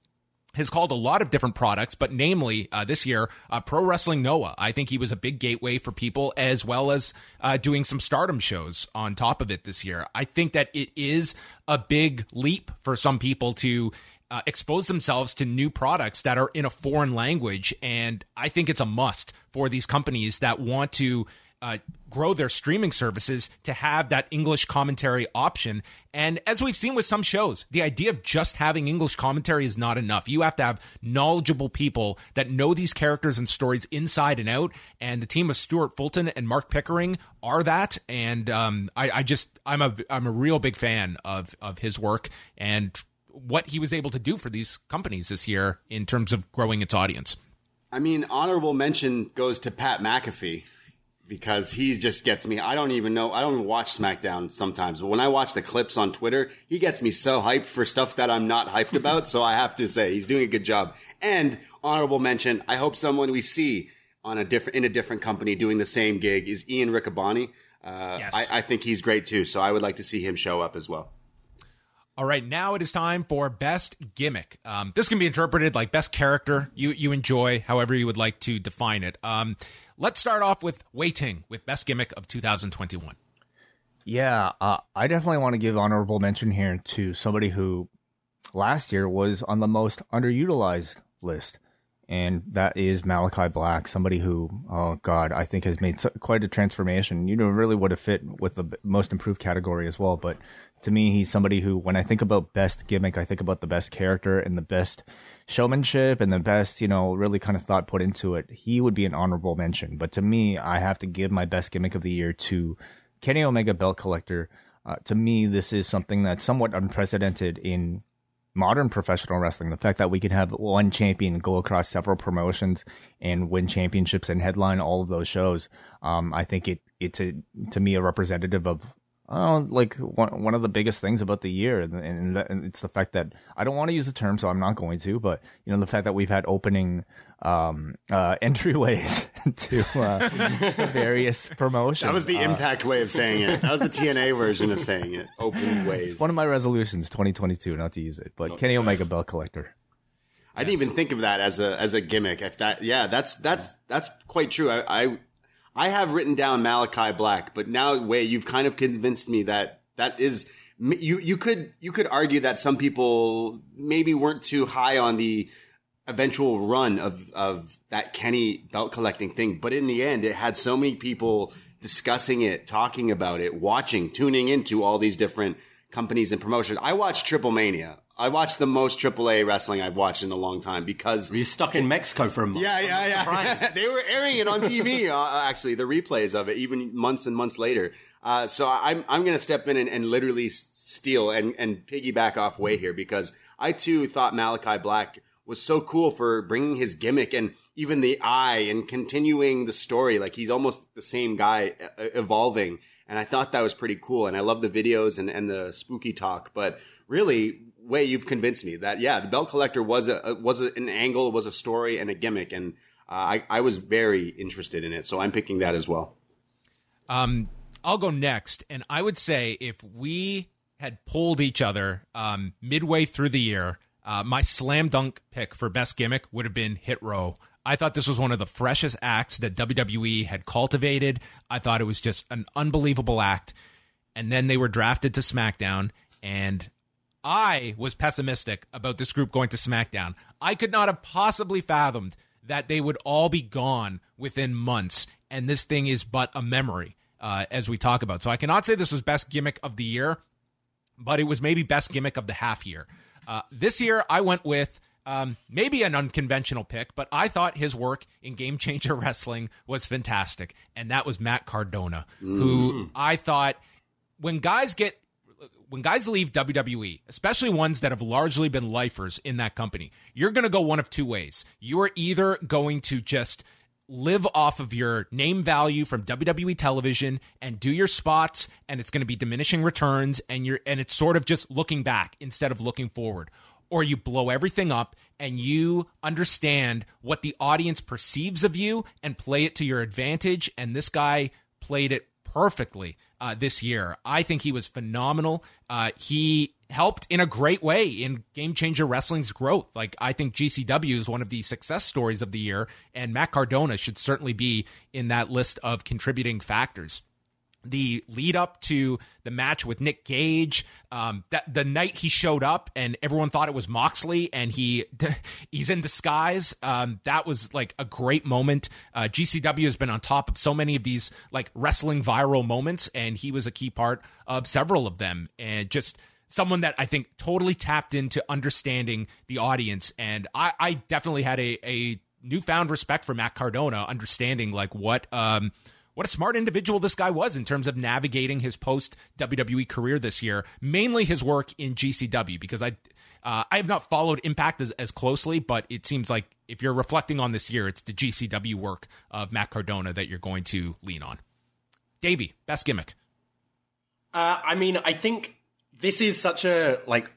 has called a lot of different products, but namely uh, this year, uh, Pro Wrestling Noah. I think he was a big gateway for people, as well as uh, doing some Stardom shows on top of it this year. I think that it is a big leap for some people to uh, expose themselves to new products that are in a foreign language. And I think it's a must for these companies that want to Uh, grow their streaming services to have that English commentary option. And as we've seen with some shows, the idea of just having English commentary is not enough. You have to have knowledgeable people that know these characters and stories inside and out. And the team of Stuart Fulton and Mark Pickering are that. And um, I, I just, I'm a, I'm a real big fan of, of his work and what he was able to do for these companies this year in terms of growing its audience. I mean, honorable mention goes to Pat McAfee, because he just gets me. I don't even know. I don't even watch SmackDown sometimes, but when I watch the clips on Twitter, he gets me so hyped for stuff that I'm not hyped about. So I have to say he's doing a good job. And honorable mention, I hope someone we see on a different in a different company doing the same gig is Ian Riccoboni. Uh, yes. I, I think he's great too. So I would like to see him show up as well. All right, now it is time for Best Gimmick. Um, this can be interpreted like Best Character. You you enjoy however you would like to define it. Um, let's start off with Wei Ting with Best Gimmick of two thousand twenty-one. Yeah, uh, I definitely want to give honorable mention here to somebody who last year was on the most underutilized list. and that is Malachi Black, somebody who, oh God, I think has made quite a transformation. You know, really would have fit with the most improved category as well. But to me, he's somebody who, when I think about best gimmick, I think about the best character and the best showmanship and the best, you know, really kind of thought put into it. He would be an honorable mention. But to me, I have to give my best gimmick of the year to Kenny Omega, belt collector. Uh, to me, this is something that's somewhat unprecedented in modern professional wrestling. The fact that we can have one champion go across several promotions and win championships and headline all of those shows, um, I think it it's a, to me a representative of oh, like one one of the biggest things about the year, and, and, that, and it's the fact that I don't want to use the term, so I'm not going to. But you know, the fact that we've had opening um, uh, entryways to uh, various promotions. That was the uh, Impact way of saying it. That was the T N A version of saying it. Opening ways. It's one of my resolutions, twenty twenty-two, not to use it. But Kenny Omega, belt collector. I didn't yes. even think of that as a as a gimmick. If that, yeah, that's that's yeah. that's quite true. I. I I have written down Malachi Black, but now, Way, you've kind of convinced me that that is you. You could you could argue that some people maybe weren't too high on the eventual run of of that Kenny belt collecting thing, but in the end, it had so many people discussing it, talking about it, watching, tuning into all these different companies and promotions. I watched Triple Mania. I watched the most triple A wrestling I've watched in a long time because... Were you stuck in Mexico for a month? Yeah, yeah, yeah. They were airing it on T V, uh, actually, the replays of it, even months and months later. Uh, so I'm I'm going to step in and, and literally steal and, and piggyback off Way here because I, too, thought Malachi Black was so cool for bringing his gimmick and even the eye and continuing the story. Like, he's almost the same guy evolving. And I thought that was pretty cool. And I love the videos and, and the spooky talk. But really... Way, you've convinced me that yeah, the belt collector was a was an angle, was a story, and a gimmick, and uh, I I was very interested in it, so I'm picking that as well. Um, I'll go next, and I would say if we had pulled each other um midway through the year, uh, my slam dunk pick for best gimmick would have been Hit Row. I thought this was one of the freshest acts that W W E had cultivated. I thought it was just an unbelievable act, and then they were drafted to SmackDown, and I was pessimistic about this group going to SmackDown. I could not have possibly fathomed that they would all be gone within months, and this thing is but a memory, uh, as we talk about. So I cannot say this was best gimmick of the year, but it was maybe best gimmick of the half year. Uh, this year, I went with um, maybe an unconventional pick, but I thought his work in Game Changer Wrestling was fantastic, and that was Matt Cardona, mm. who I thought when guys get... When guys leave W W E, especially ones that have largely been lifers in that company, you're going to go one of two ways. You are either going to just live off of your name value from W W E television and do your spots, and it's going to be diminishing returns, and you're and it's sort of just looking back instead of looking forward. Or you blow everything up and you understand what the audience perceives of you and play it to your advantage, and this guy played it perfectly uh, this year. I think he was phenomenal. Uh, he helped in a great way in Game Changer Wrestling's growth. Like, I think G C W is one of the success stories of the year, and Matt Cardona should certainly be in that list of contributing factors. The lead up to the match with Nick Gage, um, that the night he showed up and everyone thought it was Moxley and he he's in disguise. Um, that was like a great moment. Uh, G C W has been on top of so many of these like wrestling viral moments, and he was a key part of several of them. And just someone that I think totally tapped into understanding the audience. And I, I definitely had a, a newfound respect for Matt Cardona, understanding like what. Um, What a smart individual this guy was in terms of navigating his post-W W E career this year, mainly his work in G C W, because I uh, I have not followed Impact as, as closely, but it seems like if you're reflecting on this year, it's the G C W work of Matt Cardona that you're going to lean on. Davey, best gimmick. Uh, I mean, I think this is such a like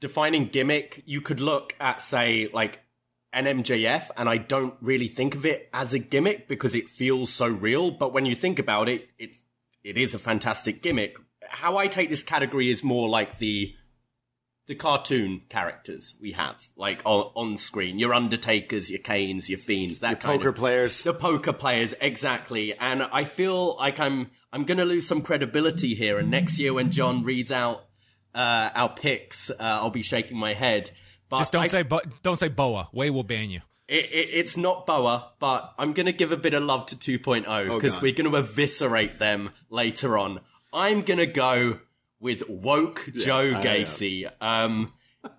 defining gimmick. You could look at, say, like, an M J F, and I don't really think of it as a gimmick because it feels so real. But when you think about it, it's, it is a fantastic gimmick. How I take this category is more like the the cartoon characters we have, like on, on screen. Your Undertakers, your Canes, your Fiends, that your kind poker of... poker players. The poker players, exactly. And I feel like I'm I'm going to lose some credibility here. And next year when John reads out uh, our picks, uh, I'll be shaking my head. But Just don't I, say bo- don't say boa. Way will ban you. It, it, it's not Boa, but I'm going to give a bit of love to two point oh because oh we're going to eviscerate them later on. I'm going to go with Woke yeah, Joe Gacy. Um,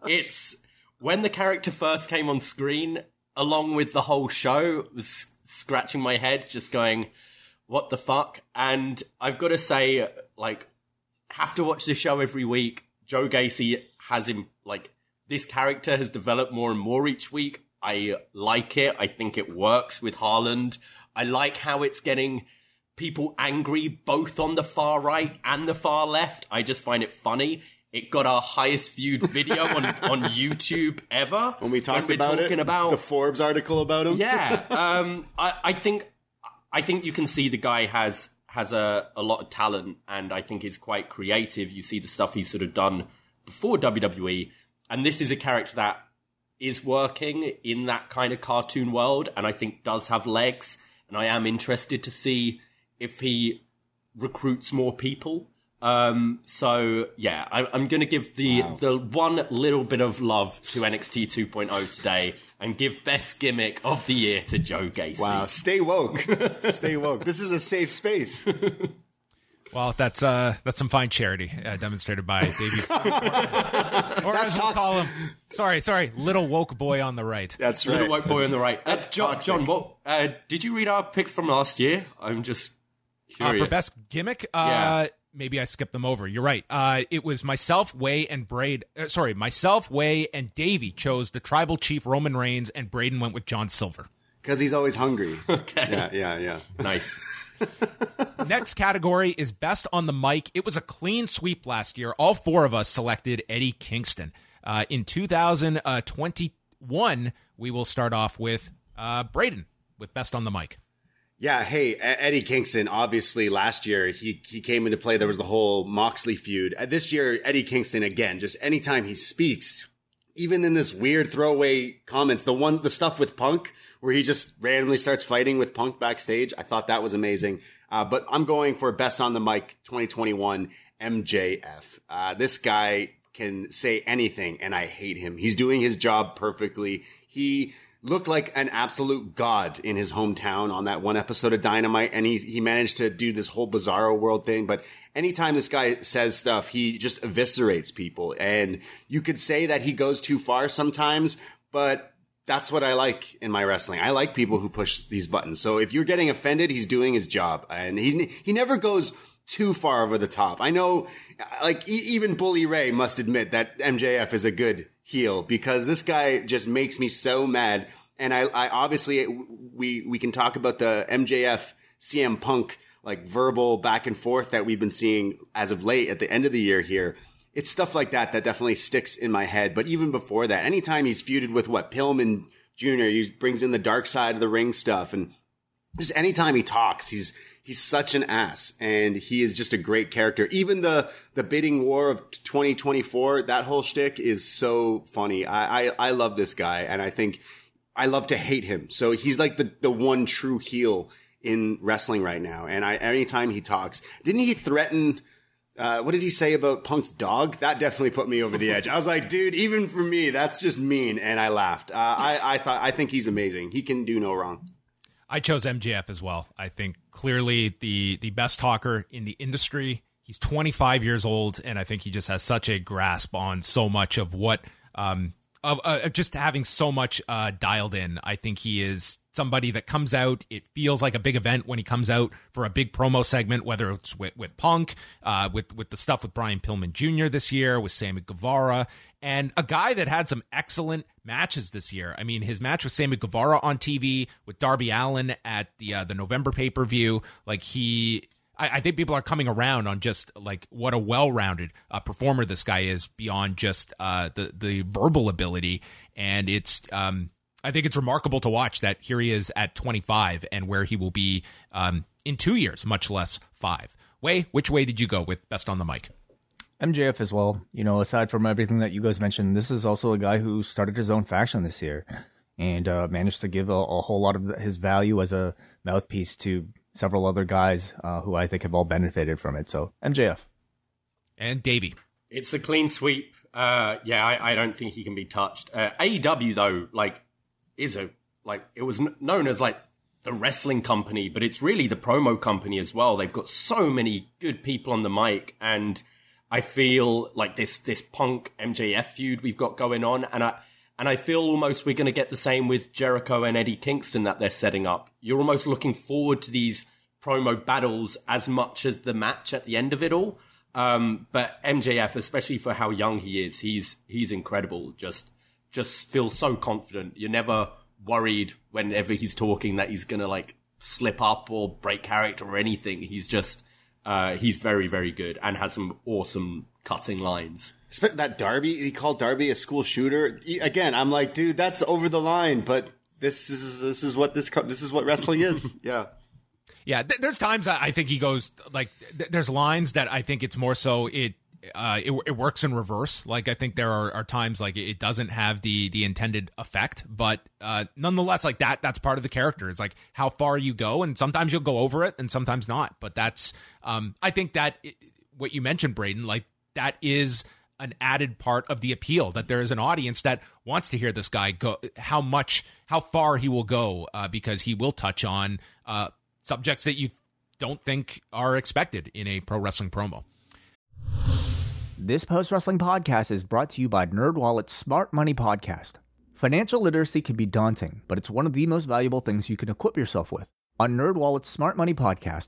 it's when the character first came on screen, along with the whole show, was scratching my head, just going, what the fuck? And I've got to say, like, have to watch this show every week. Joe Gacy has him, like, this character has developed more and more each week. I like it. I think it works with Haaland. I like how it's getting people angry, both on the far right and the far left. I just find it funny. It got our highest viewed video on, on YouTube ever. When we talked when about it, about, the Forbes article about him. Yeah. Um, I, I think I think you can see the guy has has a, a lot of talent, and I think is quite creative. You see the stuff he's sort of done before W W E. And this is a character that is working in that kind of cartoon world, and I think does have legs, and I am interested to see if he recruits more people. Um, so, yeah, I, I'm going to give the, wow. the one little bit of love to N X T two point oh today and give best gimmick of the year to Joe Gacy. Wow, stay woke. Stay woke. This is a safe space. Well, that's uh, that's some fine charity uh, demonstrated by baby, or, or as we we'll call him, sorry, sorry, little woke boy on the right. That's right, little woke boy on the right. That's, that's John. Toxic. John, what uh, did you read our picks from last year? I'm just curious. Uh, for best gimmick, uh, yeah. maybe I skipped them over. You're right. Uh, it was myself, Way, and Braid. Uh, sorry, myself, Way, and Davey chose the tribal chief Roman Reigns, and Braden went with John Silver because he's always hungry. Okay. Yeah, yeah, yeah. Nice. Next category is best on the mic. It was a clean sweep last year. All four of us selected Eddie Kingston. Uh, in two thousand twenty-one, we will start off with uh, Braden with best on the mic. Yeah, hey, Eddie Kingston, obviously last year he, he came into play. There was the whole Moxley feud. This year, Eddie Kingston, again, just anytime he speaks, even in this weird throwaway comments, the one, the stuff with Punk, where he just randomly starts fighting with Punk backstage. I thought that was amazing. Uh, but I'm going for best on the mic twenty twenty-one M J F. Uh, this guy can say anything, and I hate him. He's doing his job perfectly. He looked like an absolute god in his hometown on that one episode of Dynamite, and he, he managed to do this whole Bizarro World thing. But anytime this guy says stuff, he just eviscerates people. And you could say that he goes too far sometimes, but that's what I like in my wrestling. I like people who push these buttons. So if you're getting offended, he's doing his job. And he he never goes too far over the top. I know, like, e- even Bully Ray must admit that M J F is a good heel, because this guy just makes me so mad. And I, I obviously, we, we can talk about the M J F C M Punk, like, verbal back and forth that we've been seeing as of late at the end of the year here. It's stuff like that that definitely sticks in my head. But even before that, anytime he's feuded with, what, Pillman Junior, he brings in the Dark Side of the Ring stuff. And just anytime he talks, he's he's such an ass. And he is just a great character. Even the, the bidding war of twenty twenty-four, that whole shtick is so funny. I, I, I love this guy, and I think I love to hate him. So he's like the, the one true heel in wrestling right now. And I anytime he talks, didn't he threaten... Uh, what did he say about Punk's dog? That definitely put me over the edge. I was like, dude, even for me, that's just mean. And I laughed. Uh, I, I thought, I think he's amazing. He can do no wrong. I chose M J F as well. I think clearly the, the best talker in the industry. He's twenty-five years old, and I think he just has such a grasp on so much of what, um, of uh, just having so much uh, dialed in. I think he is somebody that comes out, it feels like a big event when he comes out for a big promo segment, whether it's with, with Punk, uh, with, with the stuff with Brian Pillman Junior this year, with Sammy Guevara, and a guy that had some excellent matches this year. I mean, his match with Sammy Guevara on T V, with Darby Allin at the uh, the November pay-per-view, like he... I, I think people are coming around on just like what a well-rounded uh, performer this guy is beyond just uh, the, the verbal ability, and it's... um. I think it's remarkable to watch that here he is at twenty-five and where he will be um, in two years, much less five. Way, which way did you go with best on the mic? M J F as well. You know, aside from everything that you guys mentioned, this is also a guy who started his own faction this year and uh, managed to give a, a whole lot of his value as a mouthpiece to several other guys uh, who I think have all benefited from it. So M J F. And Davey. It's a clean sweep. Uh, yeah, I, I don't think he can be touched. Uh, A E W, though, like... is a like it was known as like the wrestling company, but it's really the promo company as well. They've got so many good people on the mic, and I feel like this this Punk M J F feud we've got going on, and I and I feel almost we're going to get the same with Jericho and Eddie Kingston that they're setting up. You're almost looking forward to these promo battles as much as the match at the end of it all. Um, but M J F, especially for how young he is, he's he's incredible. Just just feels so confident. You're never worried whenever he's talking that he's gonna like slip up or break character or anything. He's just uh, he's very very good and has some awesome cutting lines. That Darby, he called Darby a school shooter again. I'm like, dude, that's over the line. But this is this is what this this is what wrestling is. Yeah. Yeah, th- there's times I think he goes like th- there's lines that I think it's more so it uh it, it works in reverse. Like I think there are, are times like it doesn't have the the intended effect, but uh, nonetheless, like that that's part of the character. It's like how far you go, and sometimes you'll go over it, and sometimes not. But that's um I think that it, what you mentioned, Braden, like that is an added part of the appeal, that there is an audience that wants to hear this guy go how much how far he will go uh, because he will touch on uh. subjects that you don't think are expected in a pro wrestling promo. This post-wrestling podcast is brought to you by NerdWallet's Smart Money Podcast. Financial literacy can be daunting, but it's one of the most valuable things you can equip yourself with. On NerdWallet's Smart Money Podcast,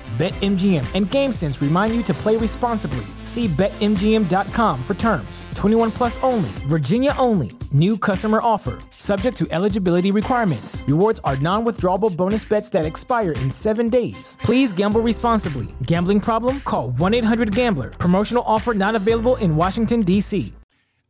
BetMGM and GameSense remind you to play responsibly. See Bet M G M dot com for terms. twenty-one plus only. Virginia only. New customer offer. Subject to eligibility requirements. Rewards are non-withdrawable bonus bets that expire in seven days. Please gamble responsibly. Gambling problem? Call one eight hundred gambler. Promotional offer not available in Washington, D C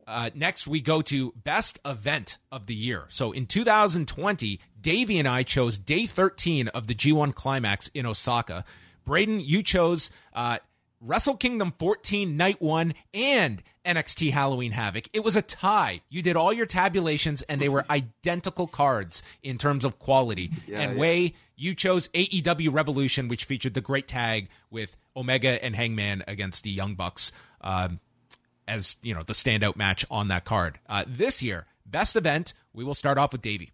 Uh, next, we go to best event of the year. So in two thousand twenty, Davey and I chose day thirteen of the G one Climax in Osaka. Braden, you chose uh, Wrestle Kingdom fourteen Night one and N X T Halloween Havoc. It was a tie. You did all your tabulations, and they were identical cards in terms of quality. Yeah, and yeah. Way, you chose A E W Revolution, which featured the great tag with Omega and Hangman against the Young Bucks um, as you know the standout match on that card. Uh, this year, best event, we will start off with Davey.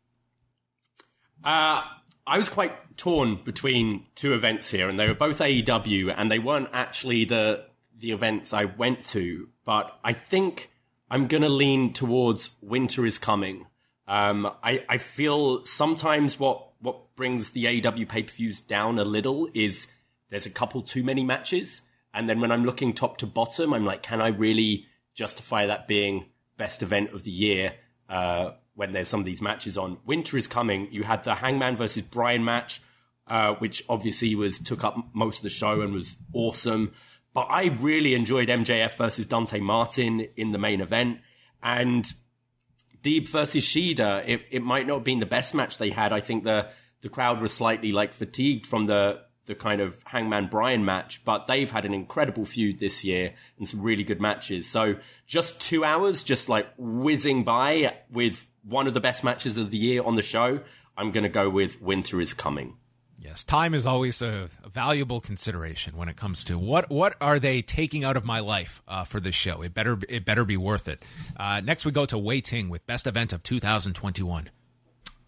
Uh I was quite torn between two events here, and they were both A E W, and they weren't actually the the events I went to, but I think I'm going to lean towards Winter is Coming. Um, I, I feel sometimes what, what brings the A E W pay-per-views down a little is there's a couple too many matches, and then when I'm looking top to bottom, I'm like, can I really justify that being best event of the year? Uh when there's some of these matches on. Winter is Coming. You had the Hangman versus Bryan match, uh, which obviously was took up most of the show and was awesome. But I really enjoyed M J F versus Dante Martin in the main event. And Deeb versus Shida, it, it might not have been the best match they had. I think the the crowd was slightly like fatigued from the, the kind of Hangman Bryan match, but they've had an incredible feud this year and some really good matches. So just two hours, just like whizzing by with one of the best matches of the year on the show. I'm going to go with Winter is Coming. Yes, time is always a, a valuable consideration when it comes to what what are they taking out of my life uh, for this show. It better it better be worth it. Uh, next, we go to Wei Ting with best event of two thousand twenty-one.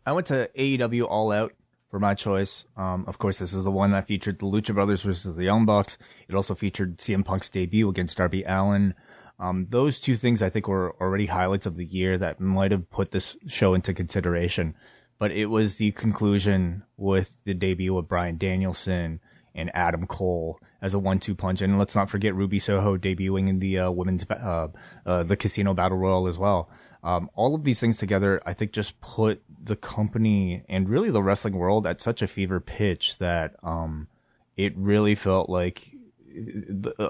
I went to A E W All Out. for my choice. Um, of course, this is the one that featured the Lucha Brothers versus the Young Bucks. It also featured C M Punk's debut against Darby Allin. Um, those two things, I think, were already highlights of the year that might have put this show into consideration. But it was the conclusion with the debut of Bryan Danielson and Adam Cole as a one two punch. And let's not forget Ruby Soho debuting in the uh, women's uh, uh, the Casino Battle Royal as well. Um, all of these things together, I think, just put the company and really the wrestling world at such a fever pitch that um, it really felt like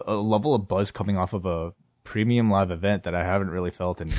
a level of buzz coming off of a premium live event that I haven't really felt in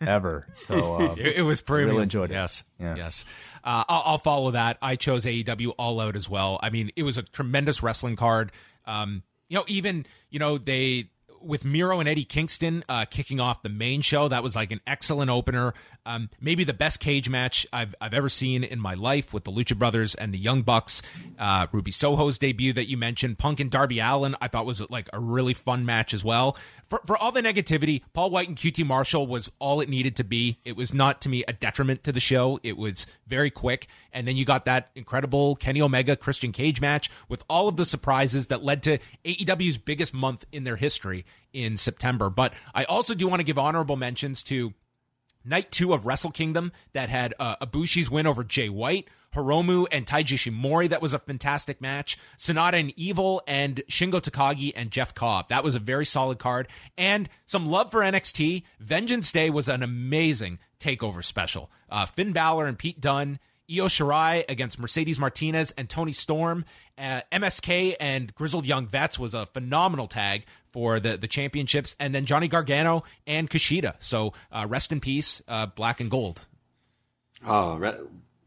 ever. So um, it, it was premium. I really enjoyed it. Yes, yeah. yes. Uh, I'll, I'll follow that. I chose A E W All Out as well. I mean, it was a tremendous wrestling card. Um, you know, even you know they. With Miro and Eddie Kingston uh, kicking off the main show, that was like an excellent opener. Um, maybe the best cage match I've I've ever seen in my life, with the Lucha Brothers and the Young Bucks. Uh, Ruby Soho's debut that you mentioned, Punk and Darby Allin, I thought was like a really fun match as well. For for all the negativity, Paul White and Q T Marshall was all it needed to be. It was not, to me, a detriment to the show. It was very quick, and then you got that incredible Kenny Omega Christian cage match with all of the surprises that led to A E W's biggest month in their history in September. But I also do want to give honorable mentions to night two of Wrestle Kingdom that had uh, Ibushi's win over Jay White, Hiromu and Taiji Shimori. That was a fantastic match. Sonata and Evil and Shingo Takagi and Jeff Cobb. That was a very solid card. And some love for N X T. Vengeance Day was an amazing takeover special. Uh, Finn Balor and Pete Dunne, Io Shirai against Mercedes Martinez and Toni Storm. Uh, M S K and Grizzled Young Vets was a phenomenal tag for the, the championships. And then Johnny Gargano and Kushida. So uh, rest in peace, uh, Black and Gold. Oh, re-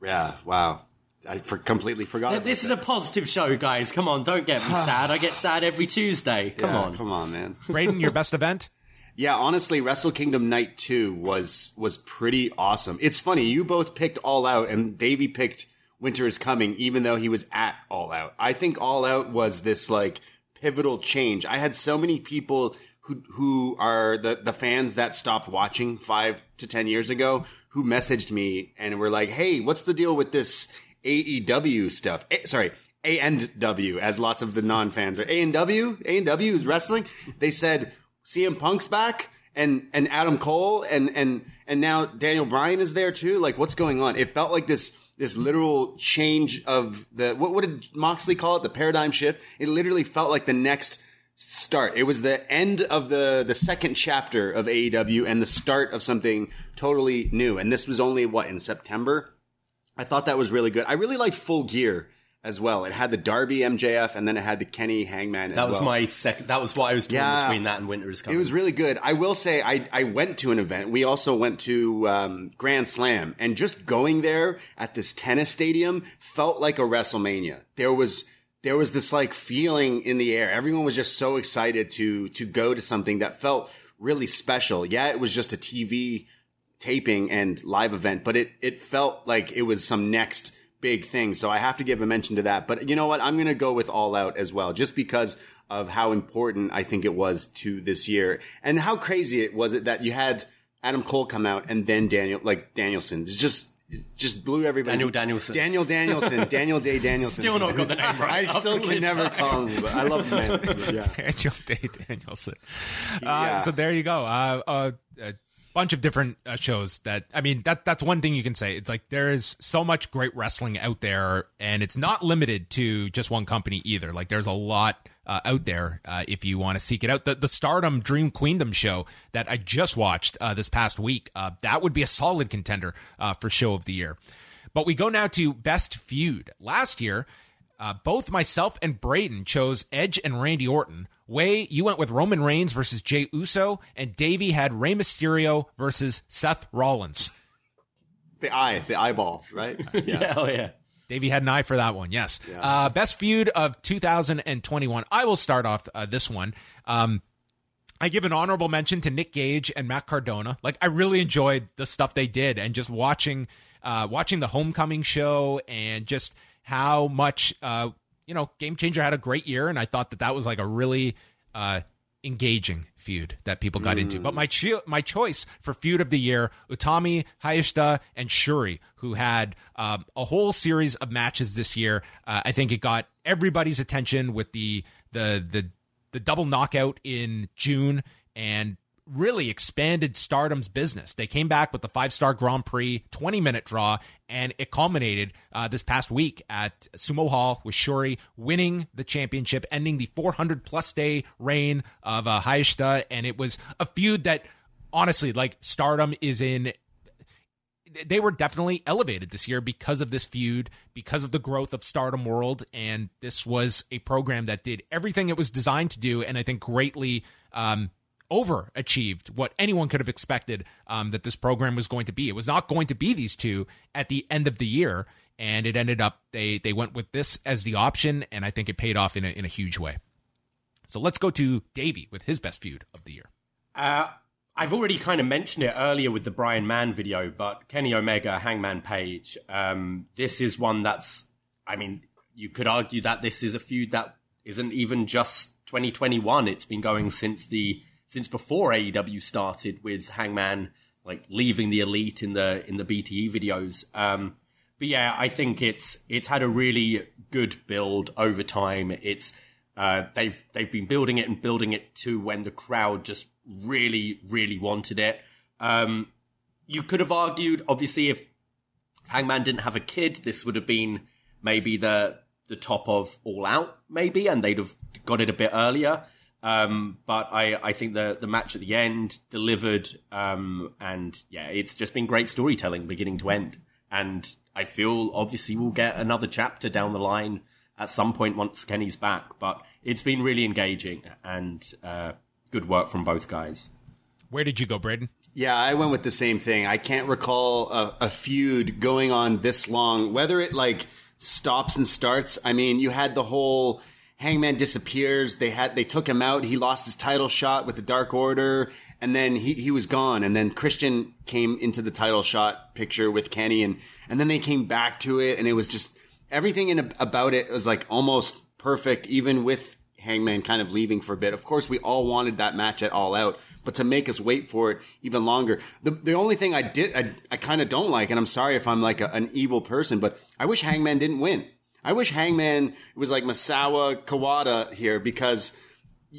yeah, wow. I for completely forgot. Now, this that. is a positive show, guys. Come on, don't get me sad. I get sad every Tuesday. Come yeah, on. Come on, man. Brayden, your best event? Yeah, honestly, Wrestle Kingdom Night two was was pretty awesome. It's funny, you both picked All Out, and Davey picked Winter is Coming, even though he was at All Out. I think All Out was this, like, pivotal change. I had so many people who who are the, the fans that stopped watching five to ten years ago who messaged me and were like, hey, what's the deal with this A E W stuff? A- sorry, A and W, as lots of the non-fans are. A and W? A and W is wrestling? They said C M Punk's back, and, and Adam Cole, and, and, and now Daniel Bryan is there too. Like, what's going on? It felt like this, this literal change of the, what, what did Moxley call it? The paradigm shift. It literally felt like the next start. It was the end of the, the second chapter of A E W and the start of something totally new. And this was only what, in September? I thought that was really good. I really liked Full Gear as well. It had the Darby M J F, and then it had the Kenny Hangman as well. That was my second. That was what I was doing yeah, between that and Winter is Coming. It was really good. I will say I, I went to an event. We also went to um, Grand Slam, and just going there at this tennis stadium felt like a WrestleMania. There was there was this like feeling in the air. Everyone was just so excited to to go to something that felt really special. Yeah, it was just a T V taping and live event, but it it felt like it was some next big thing. So I have to give a mention to that. But you know what? I'm going to go with All Out as well, just because of how important I think it was to this year, and how crazy it was it that you had Adam Cole come out and then Daniel, like Danielson. It's just, it just blew everybody. Daniel Danielson. Daniel Danielson. Daniel Day Danielson. Still not got the name right. I still can never call him, but I love the name. Yeah. Daniel Day Danielson. Uh, yeah. So there you go. Uh, uh, uh bunch of different uh, shows that, I mean, that that's one thing you can say. It's like there is so much great wrestling out there, and it's not limited to just one company either. Like there's a lot uh, out there uh, if you want to seek it out. The, the Stardom Dream Queendom show that I just watched uh, this past week, uh, that would be a solid contender uh, for show of the year. But we go now to Best Feud. Last year, uh, both myself and Brayden chose Edge and Randy Orton. Way, you went with Roman Reigns versus Jey Uso, and Davey had Rey Mysterio versus Seth Rollins. The eye, the eyeball, right? Yeah. Oh, yeah. Davey had an eye for that one, yes. Yeah. Uh, best feud of two thousand twenty-one. I will start off uh, this one. Um, I give an honorable mention to Nick Gage and Matt Cardona. Like, I really enjoyed the stuff they did, and just watching, uh, watching the Homecoming show, and just how much... Uh, you know, Game Changer had a great year, and I thought that that was like a really uh, engaging feud that people got mm. into. But my cho- my choice for feud of the year, Utami, Hayashida, and Shuri, who had um, a whole series of matches this year. Uh, I think it got everybody's attention with the the the the double knockout in June and really expanded Stardom's business. They came back with the five-star Grand Prix twenty-minute draw, and it culminated uh, this past week at Sumo Hall with Shuri winning the championship, ending the four hundred plus day reign of uh, Hayashida. And it was a feud that, honestly, like, Stardom is in... They were definitely elevated this year because of this feud, because of the growth of Stardom World, and this was a program that did everything it was designed to do, and I think greatly... Um, overachieved what anyone could have expected um, that this program was going to be. It was not going to be these two at the end of the year, and it ended up they they went with this as the option, and I think it paid off in a, in a huge way. So let's go to Davey with his best feud of the year. Uh, I've already kind of mentioned it earlier with the Brian Mann video, but Kenny Omega, Hangman Page, um, this is one that's, I mean, you could argue that this is a feud that isn't even just twenty twenty-one. It's been going since the Since before A E W started, with Hangman like leaving the Elite in the in the B T E videos. Um, but yeah, I think it's it's had a really good build over time. It's uh, they've they've been building it and building it to when the crowd just really really wanted it. Um, you could have argued, obviously, if Hangman didn't have a kid, this would have been maybe the the top of All Out, maybe, and they'd have got it a bit earlier. Um, but I, I think the, the match at the end delivered, um, and yeah, it's just been great storytelling beginning to end. And I feel obviously we'll get another chapter down the line at some point once Kenny's back, but it's been really engaging and uh, good work from both guys. Where did you go, Braden? Yeah, I went with the same thing. I can't recall a, a feud going on this long, whether it like stops and starts. I mean, you had the whole... Hangman disappears. They had they took him out. He lost his title shot with the Dark Order, and then he, he was gone. And then Christian came into the title shot picture with Kenny, and and then they came back to it, and it was just everything in about it was like almost perfect, even with Hangman kind of leaving for a bit. Of course, we all wanted that match at All Out, but to make us wait for it even longer. The the only thing I did I, I kind of don't like, and I'm sorry if I'm like a, an evil person, but I wish Hangman didn't win. I wish Hangman was like Masawa Kawada here, because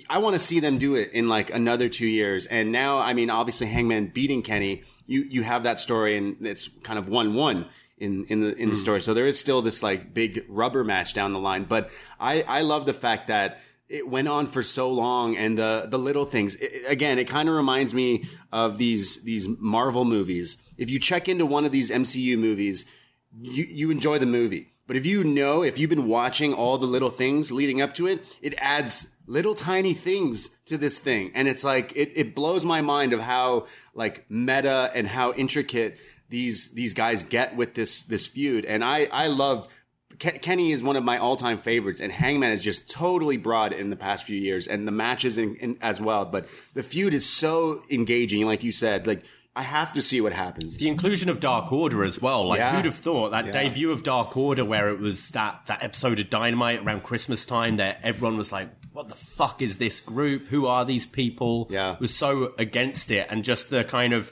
I want to see them do it in like another two years. And now, I mean, obviously Hangman beating Kenny, you, you have that story, and it's kind of one-one in, in the in the mm. story. So there is still this like big rubber match down the line. But I, I love the fact that it went on for so long, and the the little things. It, again, it kind of reminds me of these these Marvel movies. If you check into one of these M C U movies, you, you enjoy the movie. But if you know, if you've been watching all the little things leading up to it, it adds little tiny things to this thing. And it's like, it, it blows my mind of how like meta and how intricate these, these guys get with this, this feud. And I, I love, Ken, Kenny is one of my all time favorites, and Hangman is just totally broad in the past few years, and the matches in, in, as well. But the feud is so engaging. Like you said, like, I have to see what happens. The inclusion of Dark Order as well. Like, yeah. who'd have thought that yeah. debut of Dark Order, where it was that, that episode of Dynamite around Christmas time that everyone was like, what the fuck is this group? Who are these people? Yeah. Was so against it. And just the kind of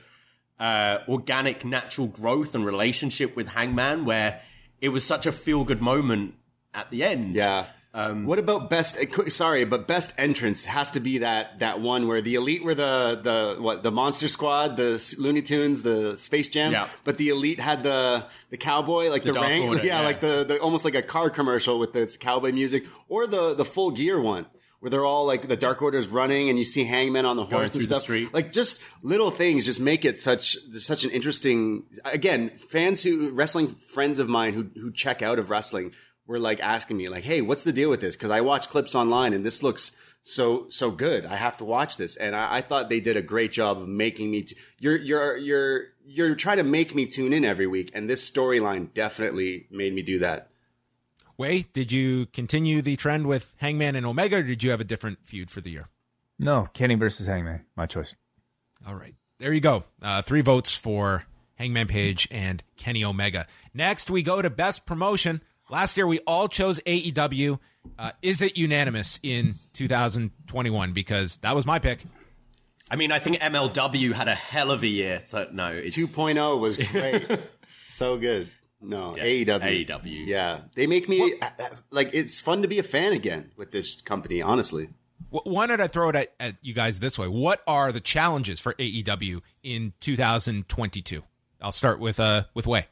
uh, organic, natural growth and relationship with Hangman, where it was such a feel-good moment at the end. Yeah. Um, what about best? Sorry, but best entrance has to be that that one where the Elite were the the what the Monster Squad, the Looney Tunes, the Space Jam. Yeah. But the Elite had the the cowboy, like the, the rank, order, yeah, yeah, like the, the almost like a car commercial with the cowboy music, or the the Full Gear one where they're all like the Dark Order's running and you see Hangman on the horse and stuff. Like just little things just make it such such an interesting. Again, fans who wrestling friends of mine who who check out of wrestling were like asking me like, hey, what's the deal with this? Because I watch clips online and this looks so so good. I have to watch this. And I, I thought they did a great job of making me t- you're you're you're you're trying to make me tune in every week, and this storyline definitely made me do that. Wait, did you continue the trend with Hangman and Omega, or did you have a different feud for the year? No, Kenny versus Hangman, my choice. All right. There you go. Uh, three votes for Hangman Page and Kenny Omega. Next we go to best promotion. Last year, we all chose A E W. Uh, is it unanimous in two thousand twenty-one? Because that was my pick. I mean, I think M L W had a hell of a year. So no, it's... two point oh was great. So good. No, yeah, A E W. A E W. Yeah. They make me... What? Like, it's fun to be a fan again with this company, honestly. Why don't I throw it at, at you guys this way? What are the challenges for A E W in two thousand twenty-two? I'll start with uh with Way.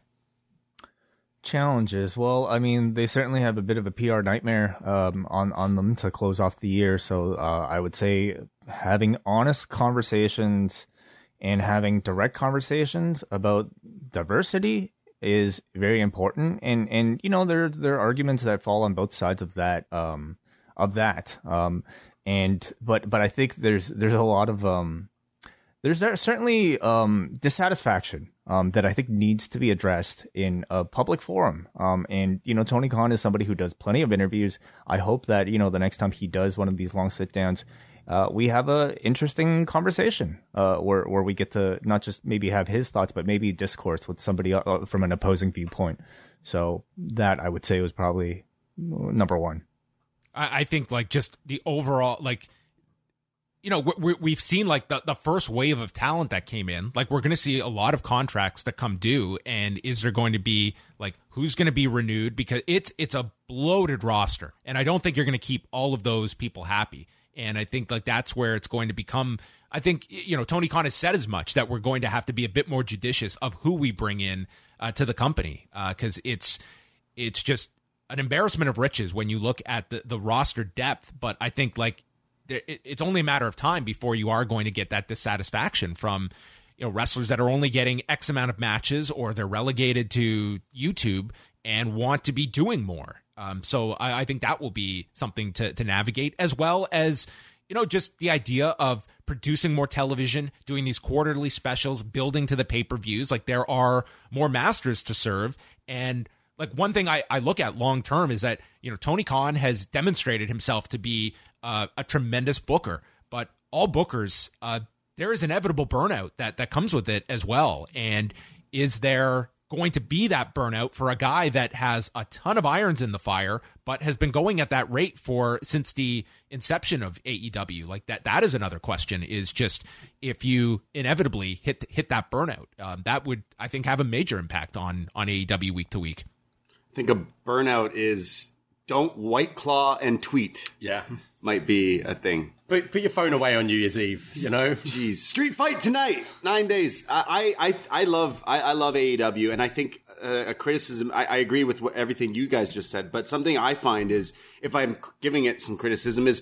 Challenges. Well, I mean, they certainly have a bit of a P R nightmare um, on, on them to close off the year. So uh, I would say having honest conversations and having direct conversations about diversity is very important. And, and you know, there, there are arguments that fall on both sides of that. Um, of that. Um, and but but I think there's there's a lot of... Um, There's certainly um, dissatisfaction um, that I think needs to be addressed in a public forum. Um, and, you know, Tony Khan is somebody who does plenty of interviews. I hope that, you know, the next time he does one of these long sit-downs, uh, we have a interesting conversation uh, where, where we get to not just maybe have his thoughts, but maybe discourse with somebody from an opposing viewpoint. So that, I would say, was probably number one. I think, like, just the overall, like... You know, we, we've seen like the, the first wave of talent that came in. Like, we're going to see a lot of contracts that come due, and is there going to be like who's going to be renewed? Because it's it's a bloated roster, and I don't think you're going to keep all of those people happy. And I think like that's where it's going to become. I think you know Tony Khan has said as much that we're going to have to be a bit more judicious of who we bring in uh, to the company because uh, it's it's just an embarrassment of riches when you look at the the roster depth. But I think like. It's only a matter of time before you are going to get that dissatisfaction from, you know, wrestlers that are only getting X amount of matches or they're relegated to YouTube and want to be doing more. Um, so I, I think that will be something to, to navigate, as well as, you know, just the idea of producing more television, doing these quarterly specials, building to the pay-per-views. Like, there are more masters to serve. And like one thing I, I look at long term is that, you know, Tony Khan has demonstrated himself to be Uh, a tremendous booker, but all bookers, uh, there is inevitable burnout that, that comes with it as well. And is there going to be that burnout for a guy that has a ton of irons in the fire, but has been going at that rate for since the inception of A E W? Like that, that is another question. Is just if you inevitably hit hit that burnout, um, that would I think have a major impact on on A E W week to week. I think a burnout is don't white claw and tweet. Yeah. Might be a thing. Put, put your phone away on New Year's Eve, you know? Jeez. Street fight tonight, nine days. I I, I love I, I love A E W, and I think uh, a criticism, I, I agree with what, everything you guys just said, but something I find is, if I'm giving it some criticism, is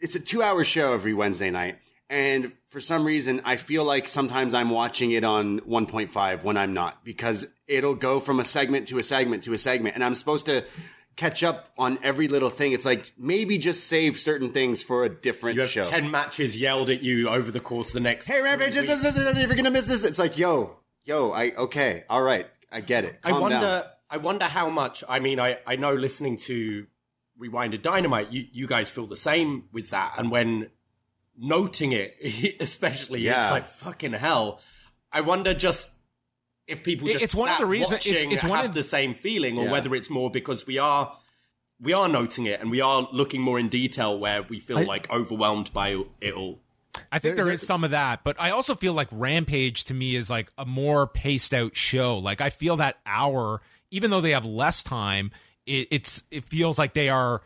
it's a two-hour show every Wednesday night, and for some reason, I feel like sometimes I'm watching it on one point five when I'm not, because it'll go from a segment to a segment to a segment, and I'm supposed to... catch up on every little thing. It's like, maybe just save certain things for a different show. You have show. ten matches yelled at you over the course of the next... Hey, Rampage, if you're going to miss this... It's like, yo, yo, I okay, all right, I get it. Calm I wonder, down. I wonder how much... I mean, I, I know listening to Rewinded Dynamite, you, you guys feel the same with that. And when noting it, especially, yeah. It's like, fucking hell. I wonder just... if people just it's one of the reasons it's, it's one have of the same feeling, or yeah. Whether it's more because we are we are noting it and we are looking more in detail where we feel I, like overwhelmed by it all. I think there, there is some of that, but I also feel like Rampage to me is like a more paced out show. Like I feel that hour, even though they have less time, it, it's it feels like they are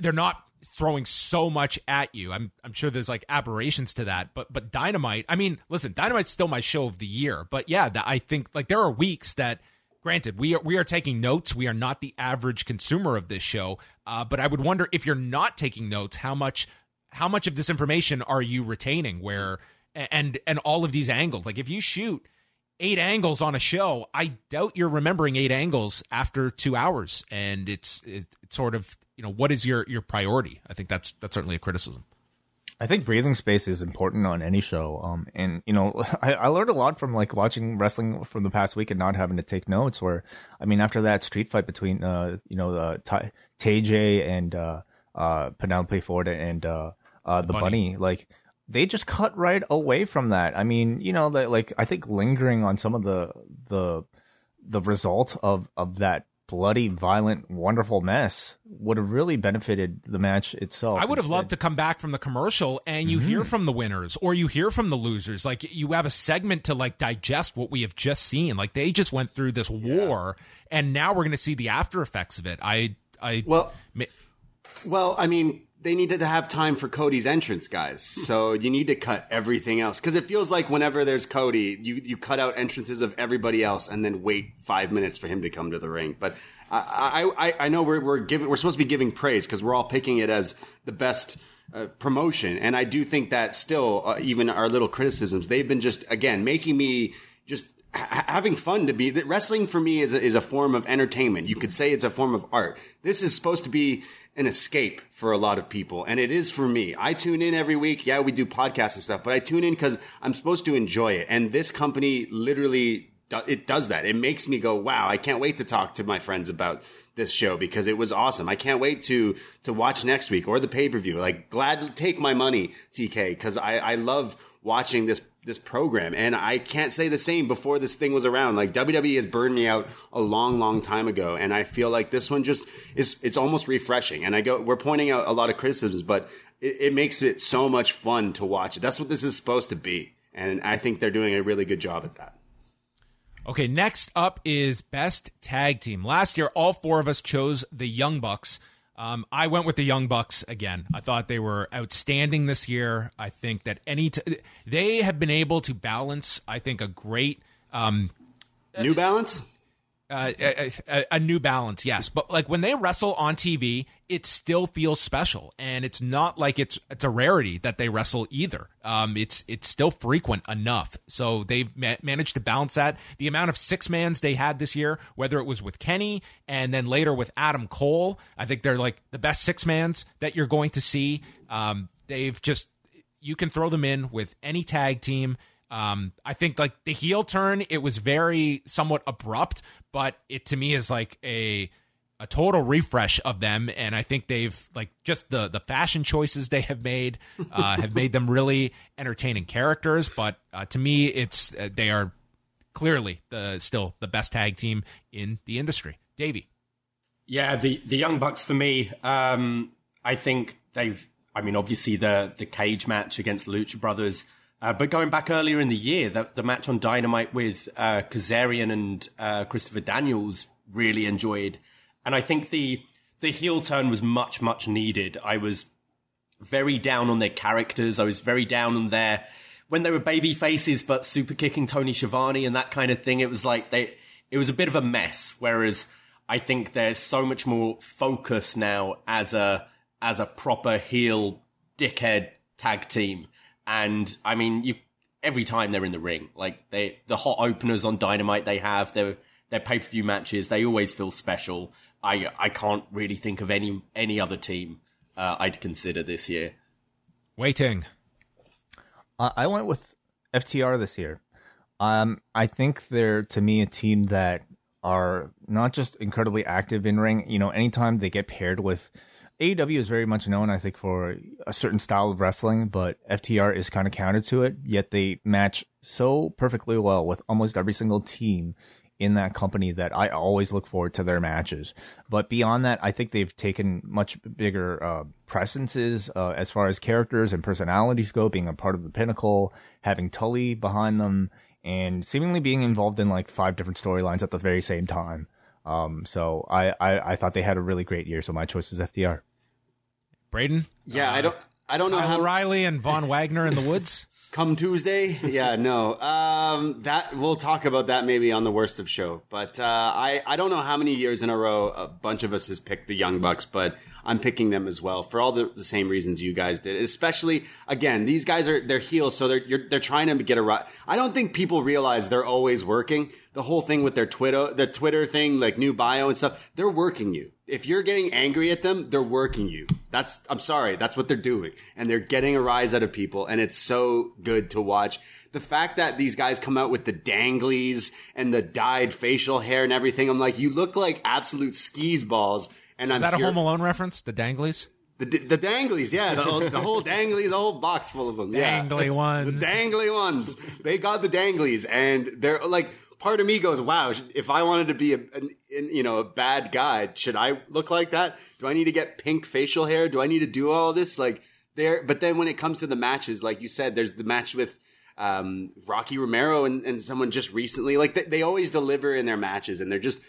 they're not throwing so much at you. I'm I'm sure there's like aberrations to that, but but Dynamite, I mean, listen, Dynamite's still my show of the year, but yeah, the, I think like there are weeks that, granted, we are, we are taking notes. We are not the average consumer of this show, uh, but I would wonder if you're not taking notes, how much how much of this information are you retaining? Where and and all of these angles, like if you shoot eight angles on a show, I doubt you're remembering eight angles after two hours, and it's it, it's sort of. You know, what is your, your priority? I think that's that's certainly a criticism. I think breathing space is important on any show. Um, and, you know, I, I learned a lot from, like, watching wrestling from the past week and not having to take notes where, I mean, after that street fight between, uh, you know, uh, T J and uh, uh, Penelope Ford and uh, uh, the bunny. bunny, like, they just cut right away from that. I mean, you know, the, like, I think lingering on some of the the the result of, of that bloody, violent, wonderful mess would have really benefited the match itself. I would have instead. loved to come back from the commercial and you mm-hmm. hear from the winners or you hear from the losers. Like, you have a segment to, like, digest what we have just seen. Like, they just went through this yeah. war, and now we're going to see the after effects of it. I, I, well, mi- well, I mean, they needed to have time for Cody's entrance, guys. So you need to cut everything else. Because it feels like whenever there's Cody, you, you cut out entrances of everybody else and then wait five minutes for him to come to the ring. But I I, I know we're we're giving we're supposed to be giving praise because we're all picking it as the best uh, promotion. And I do think that still, uh, even our little criticisms, they've been just, again, making me just ha- having fun to be. That wrestling for me is a, is a form of entertainment. You could say it's a form of art. This is supposed to be an escape for a lot of people, and it is for me. I tune in every week. Yeah, we do podcasts and stuff, but I tune in because I'm supposed to enjoy it. And this company literally do- it does that. It makes me go, wow, I can't wait to talk to my friends about this show because it was awesome. I can't wait to to watch next week or the pay-per-view. Like, glad, take my money, T K, because I, I love watching this this program, and I can't say the same before this thing was around. Like, W W E has burned me out a long, long time ago, and I feel like this one just is, it's almost refreshing. And I go, we're pointing out a lot of criticisms, but it, it makes it so much fun to watch. That's what this is supposed to be, and I think they're doing a really good job at that. Okay, next up is Best Tag Team. Last year, all four of us chose the Young Bucks. Um, I went with the Young Bucks again. I thought they were outstanding this year. I think that any t- they have been able to balance, I think, a great um, New Balance, uh, a, a, a New Balance, yes. But like when they wrestle on T V, it still feels special, and it's not like it's it's a rarity that they wrestle either. Um, it's it's still frequent enough, so they've ma- managed to balance that. The amount of six mans they had this year, whether it was with Kenny and then later with Adam Cole, I think they're like the best six mans that you're going to see. Um, they've just you can throw them in with any tag team. Um, I think like the heel turn, it was very somewhat abrupt, but it to me is like a. a total refresh of them, and I think they've like just the the fashion choices they have made uh, have made them really entertaining characters. But uh, to me, it's uh, they are clearly the still the best tag team in the industry. Davey, yeah, the the Young Bucks for me. Um, I think they've. I mean, obviously the the cage match against Lucha Brothers, uh, but going back earlier in the year, the, the match on Dynamite with uh, Kazarian and uh, Christopher Daniels really enjoyed. And I think the the heel turn was much, much needed. I was very down on their characters. I was very down on their... When they were baby faces, but super kicking Tony Schiavone and that kind of thing, it was like they... It was a bit of a mess. Whereas I think there's so much more focus now as a as a proper heel dickhead tag team. And, I mean, you every time they're in the ring. Like, they the hot openers on Dynamite they have, they're... Their pay-per-view matches, they always feel special. I I can't really think of any any other team uh, I'd consider this year. Waiting. Uh, I went with F T R this year. Um, I think they're, to me, a team that are not just incredibly active in ring. You know, anytime they get paired with... A E W is very much known, I think, for a certain style of wrestling, but F T R is kind of counter to it, yet they match so perfectly well with almost every single team in that company that I always look forward to their matches. But beyond that, I think they've taken much bigger uh, presences uh, as far as characters and personalities go, being a part of the Pinnacle, having Tully behind them, and seemingly being involved in like five different storylines at the very same time. Um, so I, I, I thought they had a really great year. So my choice is F T R. Braden? Yeah, uh, I don't I don't know Kyle how Riley and Von Wagner in the woods. Come Tuesday? Yeah, no. Um, that we'll talk about that maybe on the worst of show. But uh, I, I don't know how many years in a row a bunch of us has picked the Young Bucks, but I'm picking them as well for all the, the same reasons you guys did. Especially, again, these guys are they're heels, so they're you're, they're trying to get a ride. I don't think people realize they're always working. The whole thing with their Twitter, the Twitter thing, like new bio and stuff, they're working you. If you're getting angry at them, they're working you. That's, I'm sorry, that's what they're doing. And they're getting a rise out of people, and it's so good to watch. The fact that these guys come out with the danglies and the dyed facial hair and everything, I'm like, you look like absolute skis balls. And Is I'm that here- a Home Alone reference, the danglies? The, the danglies, yeah, the, the whole danglies, the whole box full of them. Yeah. Dangly ones. The dangly ones. They got the danglies, and they're like... part of me goes, wow, if I wanted to be a, an, you know, a bad guy, should I look like that? Do I need to get pink facial hair? Do I need to do all this? Like there, but then when it comes to the matches, like you said, there's the match with um, Rocky Romero and, and someone just recently, like they, they always deliver in their matches, and they're just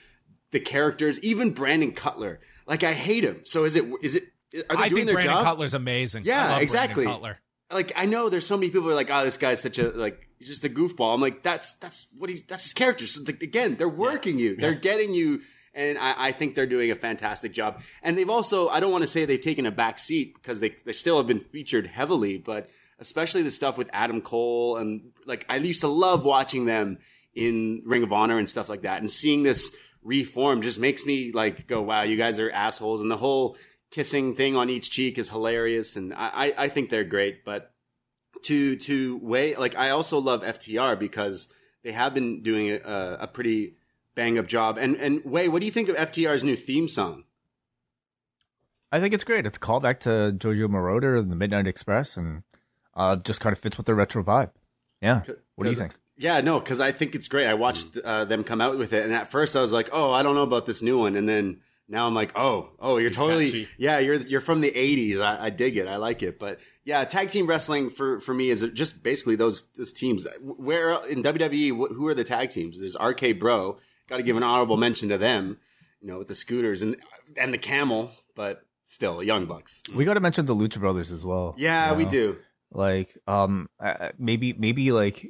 the characters, even Brandon Cutler. Like I hate him. So is it, is it, are they I doing think their Brandon job? Cutler's amazing. Yeah, I love exactly. Brandon Cutler. Like, I know there's so many people who are like, oh, this guy's such a, like, he's just a goofball. I'm like, that's, that's what he's, that's his character. So, like, again, they're working yeah. you. They're yeah. getting you. And I, I think they're doing a fantastic job. And they've also, I don't want to say they've taken a back seat, because they, they still have been featured heavily, but especially the stuff with Adam Cole. And like, I used to love watching them in Ring of Honor and stuff like that. And seeing this reform just makes me like go, wow, you guys are assholes. And the whole kissing thing on each cheek is hilarious, and I, I think they're great. But to to weigh, like, I also love F T R, because they have been doing a, a pretty bang up job. And and Way, what do you think of F T R's new theme song? I think it's great. It's a callback to Jojo Moroder and the Midnight Express, and uh, just kind of fits with the retro vibe. Yeah, what do you think? Yeah, no, because I think it's great. I watched uh, them come out with it, and at first I was like, oh, I don't know about this new one, and then. Now I'm like, oh, oh, you're He's totally, catchy. yeah, you're you're from the eighties. I, I dig it. I like it. But yeah, tag team wrestling for, for me is just basically those, those teams. Where in W W E, who are the tag teams? There's R K Bro. Got to give an honorable mention to them, you know, with the scooters and and the camel, but still, Young Bucks. We got to mention the Lucha Brothers as well. Yeah, you know? We do. Like, um, maybe, maybe like,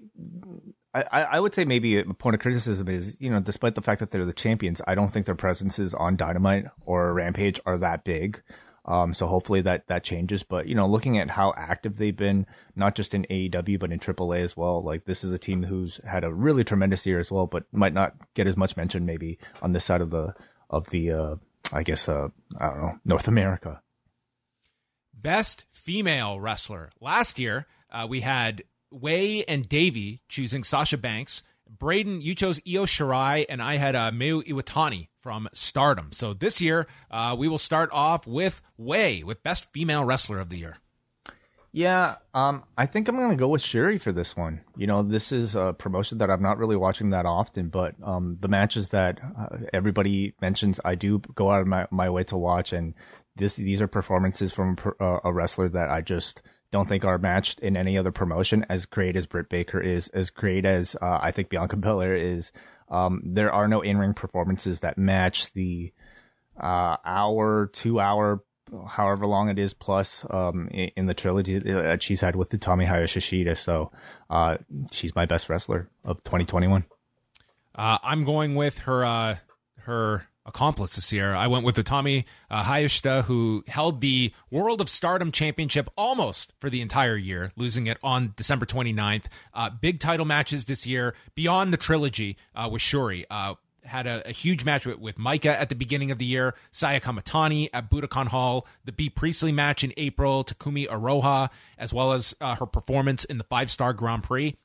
I, I would say maybe a point of criticism is, you know, despite the fact that they're the champions, I don't think their presences on Dynamite or Rampage are that big. Um, so hopefully that, that changes. But, you know, looking at how active they've been, not just in A E W, but in triple A as well. Like, this is a team who's had a really tremendous year as well, but might not get as much mention maybe on this side of the, of the uh, I guess, uh, I don't know, North America. Best female wrestler. Last year, uh, we had Wei and Davey choosing Sasha Banks. Braden, you chose Io Shirai, and I had uh, Mayu Iwatani from Stardom. So this year, uh, we will start off with Wei, with Best Female Wrestler of the Year. Yeah, um, I think I'm going to go with Shuri for this one. You know, this is a promotion that I'm not really watching that often, but um, the matches that uh, everybody mentions, I do go out of my, my way to watch, and this these are performances from uh, a wrestler that I just don't think are matched in any other promotion. As great as Britt Baker is, as great as uh, I think Bianca Belair is, um, there are no in-ring performances that match the uh, hour, two-hour, however long it is, plus um, in, in the trilogy that she's had with the Tomohiro Ishii. So uh, she's my best wrestler of twenty twenty-one. Uh, I'm going with her uh, her accomplice this year. I went with Utami uh, Hayashida, who held the World of Stardom Championship almost for the entire year, losing it on December twenty-ninth. Uh, big title matches this year beyond the trilogy uh, with Shuri. Uh, had a, a huge match with, with Micah at the beginning of the year, Saya Kamitani at Budokan Hall, the Bea Priestley match in April, Takumi Aroha, as well as uh, her performance in the five-star Grand Prix.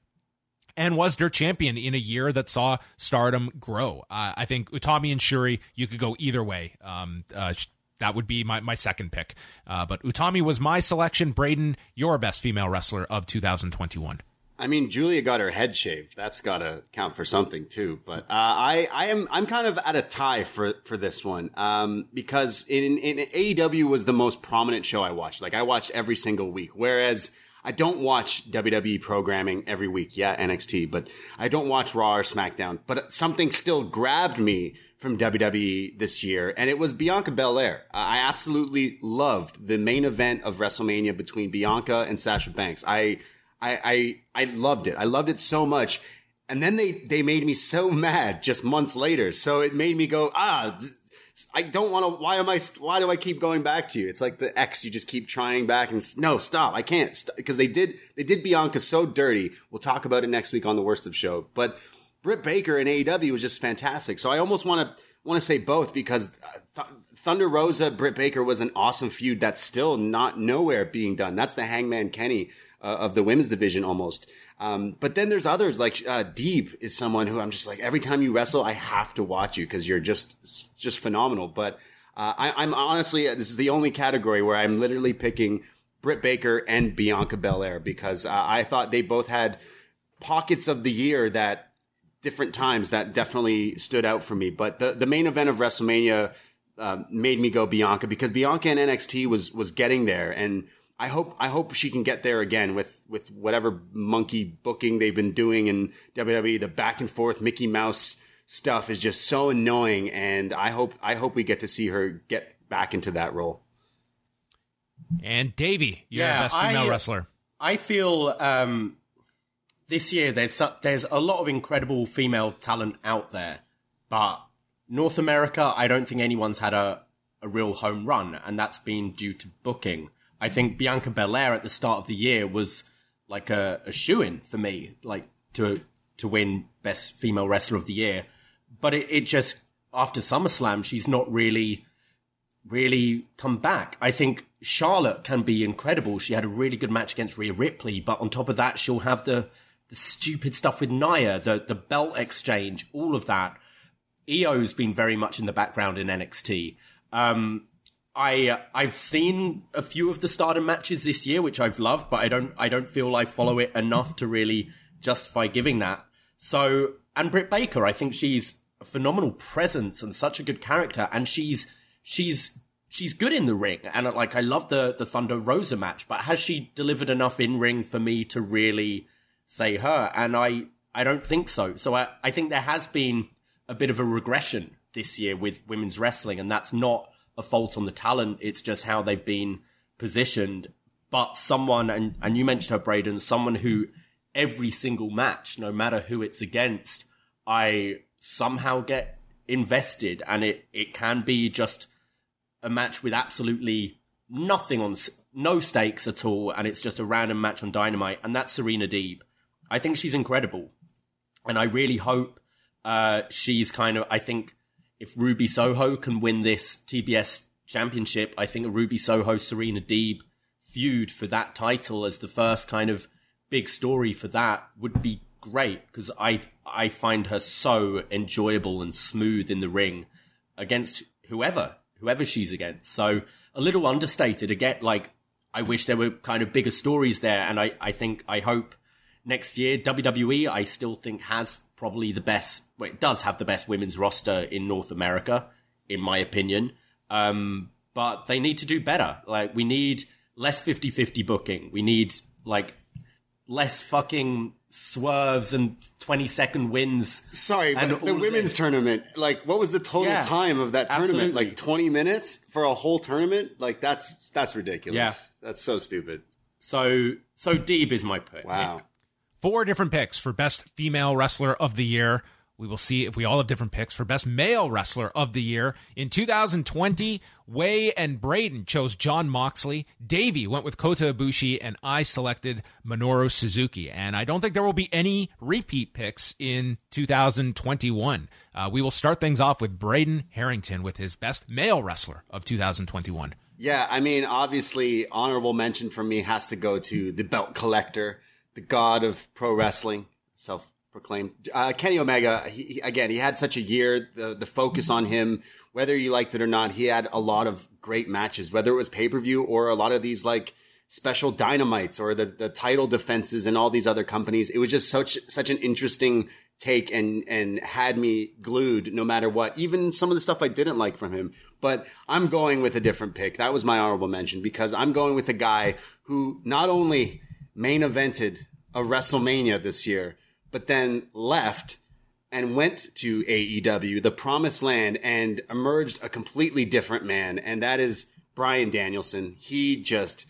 And was their champion in a year that saw Stardom grow. Uh, I think Utami and Shuri, you could go either way. Um, uh, that would be my, my second pick. Uh, but Utami was my selection. Braden, your best female wrestler of two thousand twenty-one. I mean, Julia got her head shaved. That's got to count for something too. But uh, I, I am I'm kind of at a tie for for this one um, because in, in A E W was the most prominent show I watched. Like I watched every single week, whereas I don't watch W W E programming every week. Yeah, N X T, but I don't watch Raw or SmackDown. But something still grabbed me from W W E this year, and it was Bianca Belair. I absolutely loved the main event of WrestleMania between Bianca and Sasha Banks. I I I, I loved it. I loved it so much. And then they, they made me so mad just months later. So it made me go, ah, I don't want to, why am I, why do I keep going back to you? It's like the ex, you just keep trying back and no, stop. I can't, because they did, they did Bianca so dirty. We'll talk about it next week on the Worst of Show, but Britt Baker in A E W was just fantastic. So I almost want to, want to say both, because Th- Thunder Rosa, Britt Baker was an awesome feud. That's still not nowhere being done. That's the Hangman Kenny uh, of the women's division almost. Um, but then there's others like uh, Deeb is someone who I'm just like, every time you wrestle, I have to watch you because you're just just phenomenal. But uh, I, I'm honestly, this is the only category where I'm literally picking Britt Baker and Bianca Belair because uh, I thought they both had pockets of the year that different times that definitely stood out for me. But the, the main event of WrestleMania uh, made me go Bianca, because Bianca in N X T was was getting there, and I hope I hope she can get there again with with whatever monkey booking they've been doing in W W E. The back and forth Mickey Mouse stuff is just so annoying, and I hope I hope we get to see her get back into that role. And Davey, you're yeah, the best female I, wrestler. I feel um, this year there's there's a lot of incredible female talent out there, but North America, I don't think anyone's had a, a real home run, and that's been due to booking. I think Bianca Belair at the start of the year was like a, a shoo-in for me, like to to win Best Female Wrestler of the Year. But it, it just, after SummerSlam, she's not really... really come back. I think Charlotte can be incredible. She had a really good match against Rhea Ripley, but on top of that, she'll have the, the stupid stuff with Nia, the, the belt exchange, all of that. Io's been very much in the background in N X T. Um, I, uh, I've seen a few of the Stardom matches this year, which I've loved, but I don't, I don't feel I follow it enough to really justify giving that. So, and Britt Baker, I think she's a phenomenal presence and such a good character, and she's She's she's good in the ring, and like I love the, the Thunder Rosa match, but has she delivered enough in ring for me to really say her? And I, I don't think so. So I, I think there has been a bit of a regression this year with women's wrestling, and that's not a fault on the talent. It's just how they've been positioned. But someone, and, and you mentioned her, Braden, someone who every single match, no matter who it's against, I somehow get invested, and it, it can be just a match with absolutely nothing on, no stakes at all, and it's just a random match on Dynamite, and that's Serena Deeb. I think she's incredible, and I really hope uh, she's kind of, I think if Ruby Soho can win this T B S championship, I think a Ruby Soho-Serena Deeb feud for that title as the first kind of big story for that would be great, because I I find her so enjoyable and smooth in the ring against whoever. whoever she's against. So a little understated again. Like, I wish there were kind of bigger stories there. And I, I think, I hope next year, W W E, I still think has probably the best, well, it does have the best women's roster in North America, in my opinion. Um, but they need to do better. Like, we need less fifty-fifty booking. We need like less fucking swerves and twenty second wins. Sorry, but the women's tournament, like, what was the total yeah, time of that tournament? Absolutely. Like twenty minutes for a whole tournament? Like, that's that's ridiculous. Yeah. That's so stupid. So so Deeb is my pick. Wow. Four different picks for Best Female Wrestler of the Year. We will see if we all have different picks for Best Male Wrestler of the Year. In two thousand twenty, Way and Braden chose Jon Moxley. Davey went with Kota Ibushi, and I selected Minoru Suzuki. And I don't think there will be any repeat picks in two thousand twenty-one. Uh, we will start things off with Braden Harrington with his Best Male Wrestler of two thousand twenty-one. Yeah, I mean, obviously, honorable mention for me has to go to the belt collector, the god of pro wrestling, self proclaimed uh, Kenny Omega. He, he, again, he had such a year. The the focus on him, whether you liked it or not, he had a lot of great matches, whether it was pay-per-view or a lot of these like special Dynamites or the, the title defenses and all these other companies. It was just such such an interesting take and and had me glued no matter what, even some of the stuff I didn't like from him. But I'm going with a different pick. That was my honorable mention, because I'm going with a guy who not only main evented a WrestleMania this year, but then left and went to A E W, the promised land, and emerged a completely different man. And that is Bryan Danielson. He just,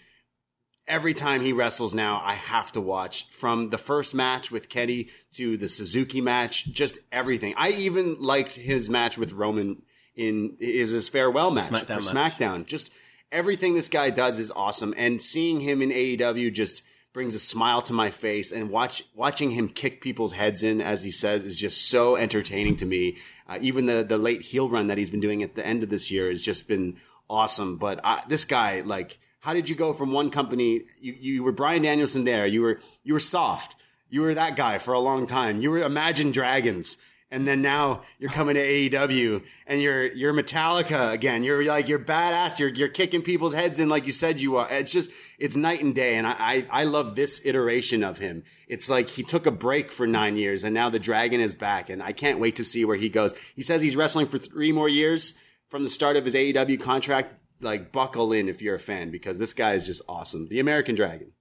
every time he wrestles now, I have to watch. From the first match with Kenny to the Suzuki match, just everything. I even liked his match with Roman in is his farewell match SmackDown for match. SmackDown. Just everything this guy does is awesome. And seeing him in A E W just brings a smile to my face, and watch watching him kick people's heads in, as he says, is just so entertaining to me. Uh, even the the late heel run that he's been doing at the end of this year has just been awesome. But I, this guy, like, how did you go from one company? You, you were Bryan Danielson there. You were you were soft. You were that guy for a long time. You were Imagine Dragons. And then now you're coming to A E W and you're, you're Metallica again. You're like, you're badass. You're, you're kicking people's heads in like you said you are. It's just, it's night and day. And I, I, I love this iteration of him. It's like he took a break for nine years and now the dragon is back. And I can't wait to see where he goes. He says he's wrestling for three more years from the start of his A E W contract. Like, buckle in if you're a fan because this guy is just awesome. The American Dragon.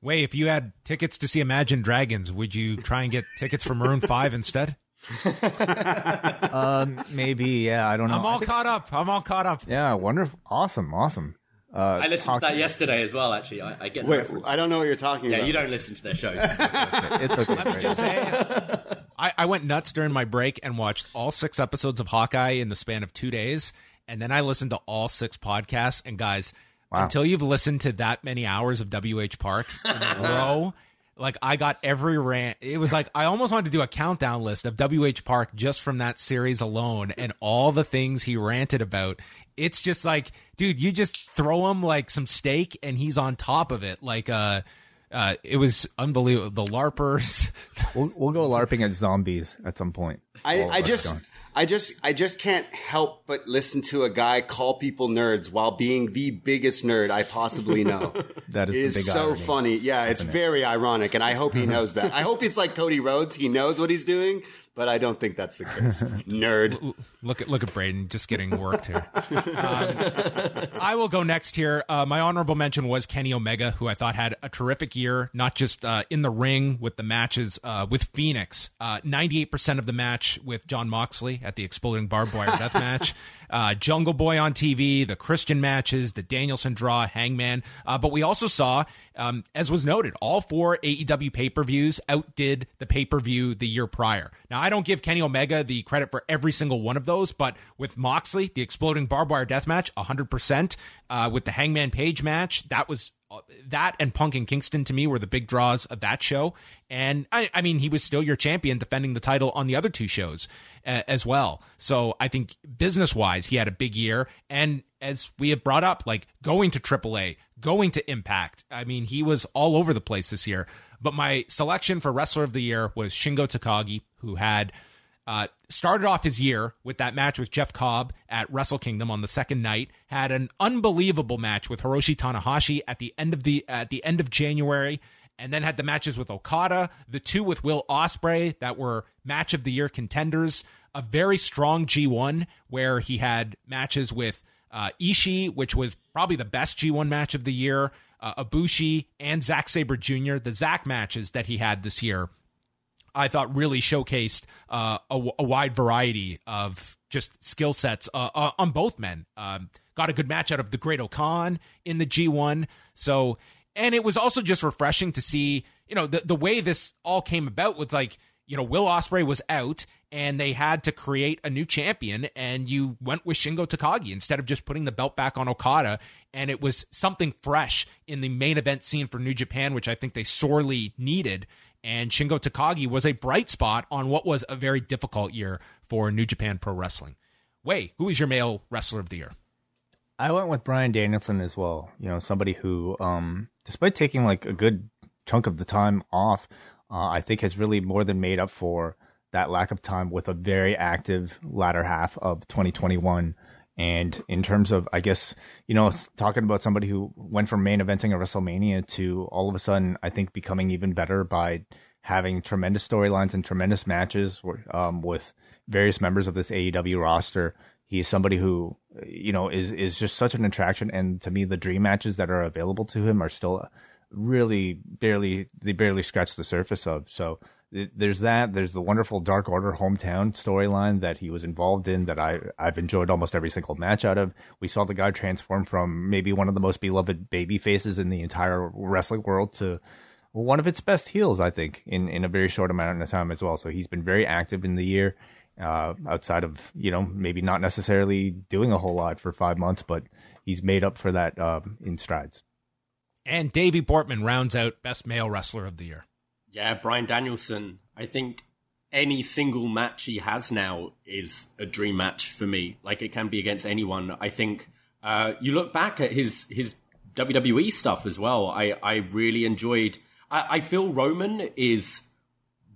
Wait, if you had tickets to see Imagine Dragons, would you try and get tickets for Maroon five instead? um, maybe, yeah. I don't know. I'm all think, caught up. I'm all caught up. Yeah, wonderful. Awesome, awesome. Uh, I listened talk- to that yesterday as well, actually. I, I get Wait, that. I don't know what you're talking yeah, about. Yeah, you don't listen to their shows. It's okay. It's okay. I'm just saying. I, I went nuts during my break and watched all six episodes of Hawkeye in the span of two days. And then I listened to all six podcasts. And guys, wow. Until you've listened to that many hours of W H Park in a row... Like, I got every rant. It was like, I almost wanted to do a countdown list of W H Park just from that series alone and all the things he ranted about. It's just like, dude, you just throw him like some steak and he's on top of it. Like, uh, uh, it was unbelievable. The LARPers. We'll, we'll go LARPing at zombies at some point. I, I just... I just I just can't help but listen to a guy call people nerds while being the biggest nerd I possibly know. That is, it is the big so irony, funny. Yeah, it's it? very ironic, and I hope he knows that. I hope it's like Cody Rhodes. He knows what he's doing, but I don't think that's the case. Nerd. Look at look at Braden just getting worked here. Um, I will go next here. Uh, my honorable mention was Kenny Omega, who I thought had a terrific year, not just uh, in the ring with the matches uh, with Phoenix. Uh, ninety-eight percent of the match with Jon Moxley at the Exploding Barbed Wire Death Match, uh, Jungle Boy on T V, the Christian matches, the Danielson draw, Hangman. Uh, but we also saw, um, as was noted, all four A E W pay-per-views outdid the pay-per-view the year prior. Now, I don't give Kenny Omega the credit for every single one of those, but with Moxley, the Exploding Barbed Wire Death Match, one hundred percent. Uh, with the Hangman Page match, that was... That and Punk and Kingston to me were the big draws of that show. And I, I mean, he was still your champion defending the title on the other two shows uh, as well. So I think business wise, he had a big year. And as we have brought up, like going to triple A, going to Impact. I mean, he was all over the place this year. But my selection for Wrestler of the Year was Shingo Takagi, who had uh, started off his year with that match with Jeff Cobb at Wrestle Kingdom on the second night, had an unbelievable match with Hiroshi Tanahashi at the end of the at the end of January, and then had the matches with Okada, the two with Will Ospreay that were match of the year contenders, a very strong G one where he had matches with uh, Ishii, which was probably the best G one match of the year, uh, Ibushi, and Zack Sabre Junior, the Zack matches that he had this year. I thought really showcased uh, a, w- a wide variety of just skill sets uh, uh, on both men. Um, got a good match out of the Great O'Khan in the G one. So, and it was also just refreshing to see, you know, the, the way this all came about was like, you know, Will Ospreay was out and they had to create a new champion, and you went with Shingo Takagi instead of just putting the belt back on Okada. And it was something fresh in the main event scene for New Japan, which I think they sorely needed. And Shingo Takagi was a bright spot on what was a very difficult year for New Japan Pro Wrestling. Wei, who is your male wrestler of the year? I went with Bryan Danielson as well. You know, somebody who, um, despite taking like a good chunk of the time off, uh, I think has really more than made up for that lack of time with a very active latter half of twenty twenty-one. And in terms of, I guess, you know, talking about somebody who went from main eventing at WrestleMania to all of a sudden, I think, becoming even better by having tremendous storylines and tremendous matches um, with various members of this A E W roster. He's somebody who, you know, is, is just such an attraction. And to me, the dream matches that are available to him are still really barely, they barely scratch the surface of. So there's that. There's the wonderful Dark Order hometown storyline that he was involved in that I, I've enjoyed almost every single match out of. We saw the guy transform from maybe one of the most beloved baby faces in the entire wrestling world to one of its best heels, I think, in, in a very short amount of time as well. So he's been very active in the year uh, outside of, you know, maybe not necessarily doing a whole lot for five months, but he's made up for that uh, in strides. And Davey Portman rounds out Best Male Wrestler of the Year. Yeah, Bryan Danielson. I think any single match he has now is a dream match for me. Like, it can be against anyone. I think uh, you look back at his, his W W E stuff as well. I, I really enjoyed... I, I feel Roman is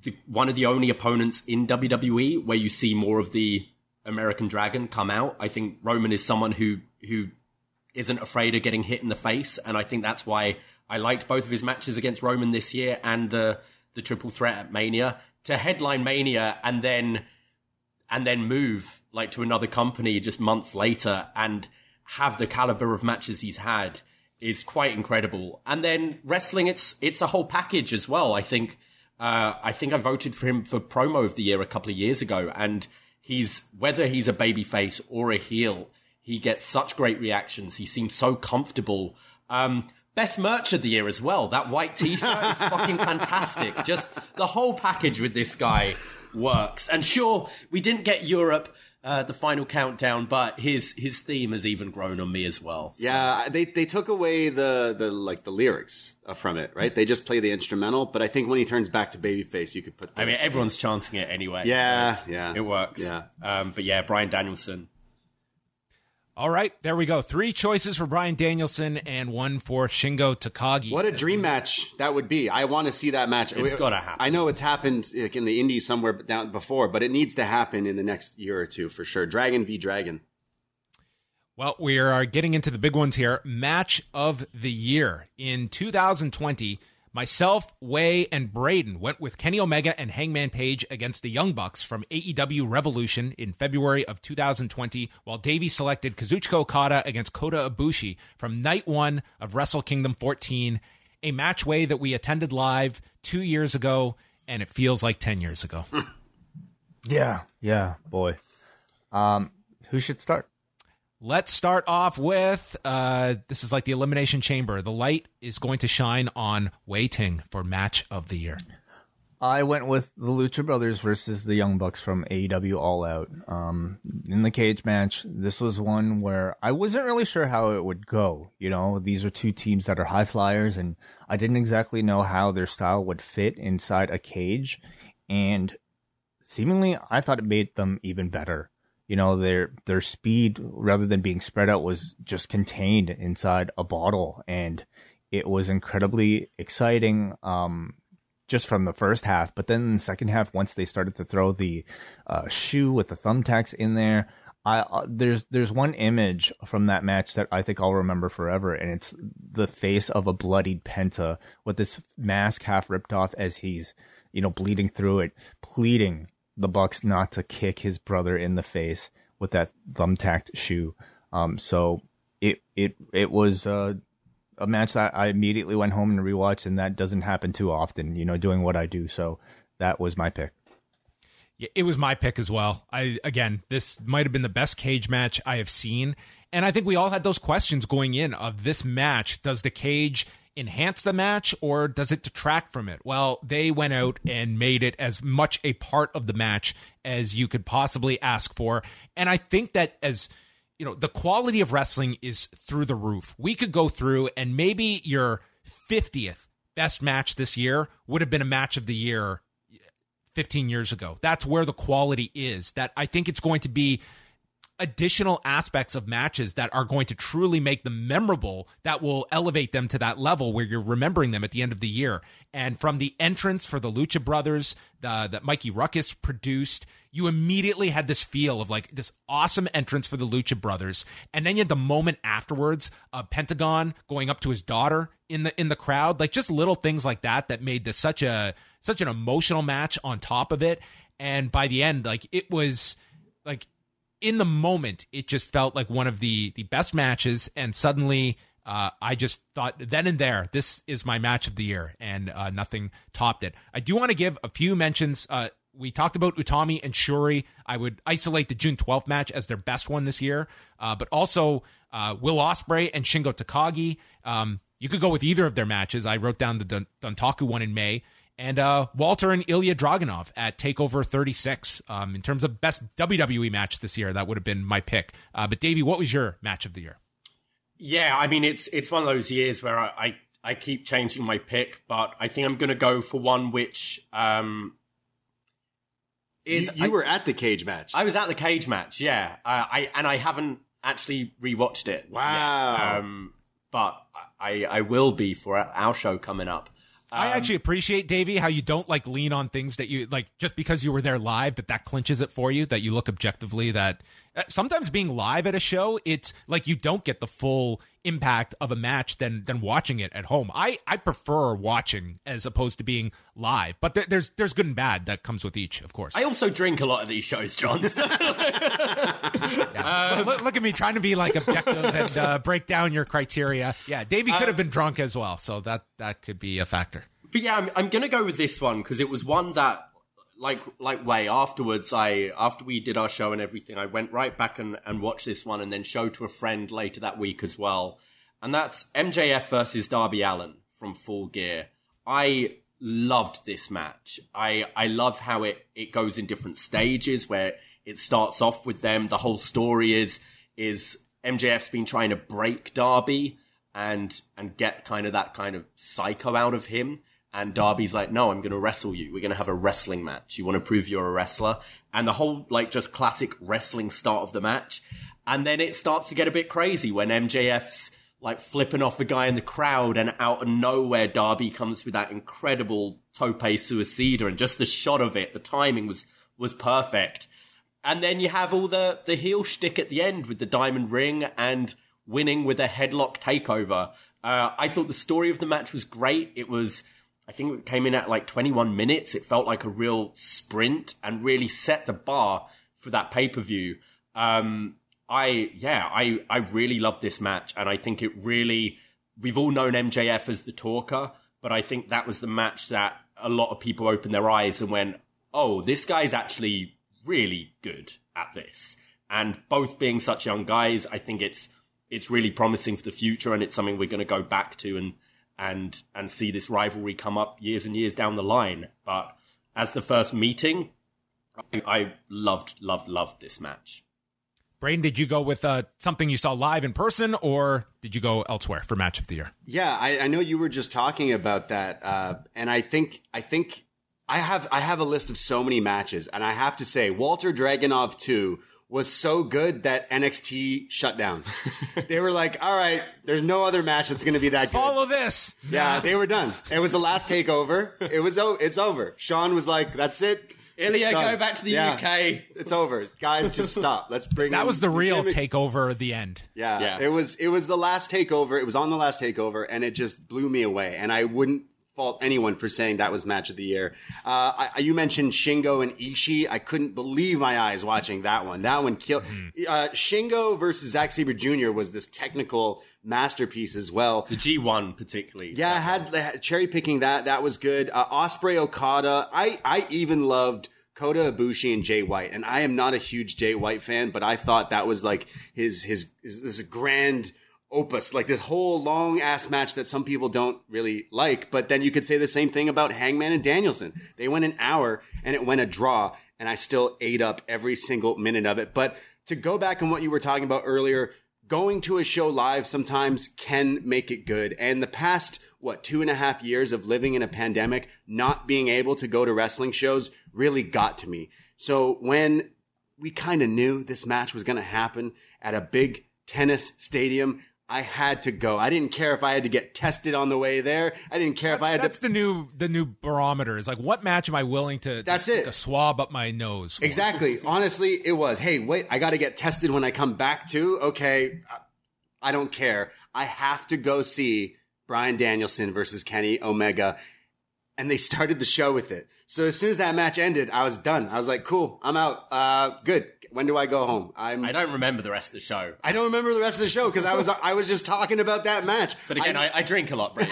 the, one of the only opponents in W W E where you see more of the American Dragon come out. I think Roman is someone who who isn't afraid of getting hit in the face, and I think that's why I liked both of his matches against Roman this year and the the triple threat at Mania. To headline Mania and then and then move like to another company just months later and have the caliber of matches he's had is quite incredible. And then wrestling, it's it's a whole package as well. I think uh, I think I voted for him for promo of the year a couple of years ago, and he's whether he's a babyface or a heel, he gets such great reactions. He seems so comfortable. Um, Best merch of the year as well. That white t-shirt is fucking fantastic. Just the whole package with this guy works. And sure, we didn't get Europe, uh, the final countdown, but his his theme has even grown on me as well. So. Yeah, they they took away the the like the lyrics from it, right? They just play the instrumental. But I think when he turns back to babyface, you could put. That I mean, everyone's chanting it anyway. Yeah, so yeah, it works. Yeah, um, but yeah, Bryan Danielson. All right, there we go. Three choices for Bryan Danielson and one for Shingo Takagi. What a dream match that would be. I want to see that match. It's got to happen. I know it's happened like, in the Indies somewhere down before, but it needs to happen in the next year or two for sure. Dragon v. Dragon. Well, we are getting into the big ones here. Match of the year. In two thousand twenty, myself, Way, and Braden went with Kenny Omega and Hangman Page against the Young Bucks from A E W Revolution in February of two thousand twenty, while Davey selected Kazuchika Okada against Kota Ibushi from night one of Wrestle Kingdom fourteen, a match Way that we attended live two years ago, and it feels like ten years ago. Yeah, yeah, boy. Um, who should start? Let's start off with, uh, this is like the Elimination Chamber. The light is going to shine on Wei Ting for match of the year. I went with the Lucha Brothers versus the Young Bucks from A E W All Out. Um, in the cage match, this was one where I wasn't really sure how it would go. You know, these are two teams that are high flyers, and I didn't exactly know how their style would fit inside a cage. And seemingly, I thought it made them even better. You know, their their speed, rather than being spread out, was just contained inside a bottle. And it was incredibly exciting um, just from the first half. But then in the second half, once they started to throw the uh, shoe with the thumbtacks in there, I uh, there's there's one image from that match that I think I'll remember forever. And it's the face of a bloodied Penta with this mask half ripped off as he's, you know, bleeding through it, pleading the Bucks not to kick his brother in the face with that thumbtacked shoe. Um, so it it it was uh, a match that I immediately went home and rewatched, and that doesn't happen too often, you know, doing what I do. So that was my pick. Yeah, it was my pick as well. I again, this might have been the best cage match I have seen. And I think we all had those questions going in of this match. Does the cage enhance the match or does it detract from it? Well, they went out and made it as much a part of the match as you could possibly ask for. And I think that, as you know, the quality of wrestling is through the roof. We could go through and maybe your fiftieth best match this year would have been a match of the year fifteen years ago. That's where the quality is. That I think it's going to be additional aspects of matches that are going to truly make them memorable, that will elevate them to that level where you're remembering them at the end of the year. And from the entrance for the Lucha Brothers the, that Mikey Ruckus produced, you immediately had this feel of like this awesome entrance for the Lucha Brothers. And then you had the moment afterwards of Pentagon going up to his daughter in the in the crowd, like just little things like that that made this such a such an emotional match on top of it. And by the end, like it was like in the moment, it just felt like one of the, the best matches. And suddenly uh, I just thought then and there, this is my match of the year, and uh, nothing topped it. I do want to give a few mentions. Uh, we talked about Utami and Shuri. I would isolate the June twelfth match as their best one this year, uh, but also uh, Will Ospreay and Shingo Takagi. Um, you could go with either of their matches. I wrote down the Dun- Dontaku one in May. And uh, Walter and Ilya Dragunov at TakeOver thirty-six. Um, in terms of best W W E match this year, that would have been my pick. Uh, but Davey, what was your match of the year? Yeah, I mean, it's it's one of those years where I, I, I keep changing my pick, but I think I'm going to go for one which... Um, is, you you I, were at the cage match. I was at the cage match, yeah. Uh, I And I haven't actually rewatched it. Wow. Yet. Um, but I, I will be for our show coming up. Um, I actually appreciate, Davey, how you don't like lean on things that you like just because you were there live, that that clinches it for you, that you look objectively, that uh, sometimes being live at a show, it's like you don't get the full impact of a match than than watching it at home. I, I prefer watching as opposed to being live, but th- there's there's good and bad that comes with each, of course. I also drink a lot of these shows, John. yeah. um, look, look at me trying to be like objective and uh, break down your criteria. Yeah, Davey could have um, been drunk as well, so that that could be a factor. But yeah, I'm, I'm going to go with this one because it was one that, like, like way afterwards, I after we did our show and everything, I went right back and, and watched this one and then showed to a friend later that week as well. And that's M J F versus Darby Allin from Full Gear. I loved this match. I, I love how it, it goes in different stages where it starts off with them. The whole story is is M J F's been trying to break Darby and and get kind of that kind of psycho out of him. And Darby's like, no, I'm going to wrestle you. We're going to have a wrestling match. You want to prove you're a wrestler? And the whole, like, just classic wrestling start of the match. And then it starts to get a bit crazy when M J F's, like, flipping off the guy in the crowd. And out of nowhere, Darby comes with that incredible tope suicida. And just the shot of it, the timing was was perfect. And then you have all the, the heel shtick at the end with the diamond ring and winning with a headlock takeover. Uh, I thought the story of the match was great. It was... I think it came in at like twenty-one minutes. It felt like a real sprint and really set the bar for that pay-per-view. Um, I, yeah, I, I really loved this match. And I think it really, we've all known M J F as the talker, but I think that was the match that a lot of people opened their eyes and went, oh, this guy's actually really good at this. And both being such young guys, I think it's, it's really promising for the future. And it's something we're going to go back to and, and and see this rivalry come up years and years down the line. But as the first meeting, I, I loved, loved, loved this match. Brayden, did you go with uh, something you saw live in person, or did you go elsewhere for match of the year? Yeah, I, I know you were just talking about that, uh, and I think I think I have I have a list of so many matches, and I have to say, Walter Dragunov two was so good that N X T shut down. They were like, all right, there's no other match that's going to be that good. Follow this. Yeah, they were done. It was the last takeover. It was o- It's over. Sean was like, that's it. Ilya, go back to the yeah. U K. It's over. Guys, just stop. Let's bring That was the real image. Takeover at the end. Yeah, yeah. It was It was the last takeover. It was on the last takeover, and it just blew me away. And I wouldn't fault anyone for saying that was match of the year. Uh, I, you mentioned Shingo and Ishii. I couldn't believe my eyes watching that one. That one killed. Uh, Shingo versus Zack Sabre Junior was this technical masterpiece as well. The G one particularly. Yeah, I had, had cherry picking that. That was good. Uh, Ospreay Okada. I, I even loved Kota Ibushi and Jay White. And I am not a huge Jay White fan, but I thought that was like his his, his this grand opus, like this whole long ass match that some people don't really like. But then you could say the same thing about Hangman and Danielson. They went an hour and it went a draw, and I still ate up every single minute of it. But to go back on what you were talking about earlier, going to a show live sometimes can make it good. And the past, what, two and a half years of living in a pandemic, not being able to go to wrestling shows really got to me. So when we kind of knew this match was going to happen at a big tennis stadium, I had to go. I didn't care if I had to get tested on the way there. I didn't care that's, if I had that's to... That's the new the new barometer. It's like, what match am I willing to, that's to, it. to swab up my nose for? Exactly. Honestly, it was, hey, wait, I got to get tested when I come back too? Okay, I don't care. I have to go see Bryan Danielson versus Kenny Omega. And they started the show with it. So as soon as that match ended, I was done. I was like, cool, I'm out. Uh, good. When do I go home? I'm, I don't remember the rest of the show. I don't remember the rest of the show because I was I was just talking about that match. But again, I, I, I drink a lot, Brad.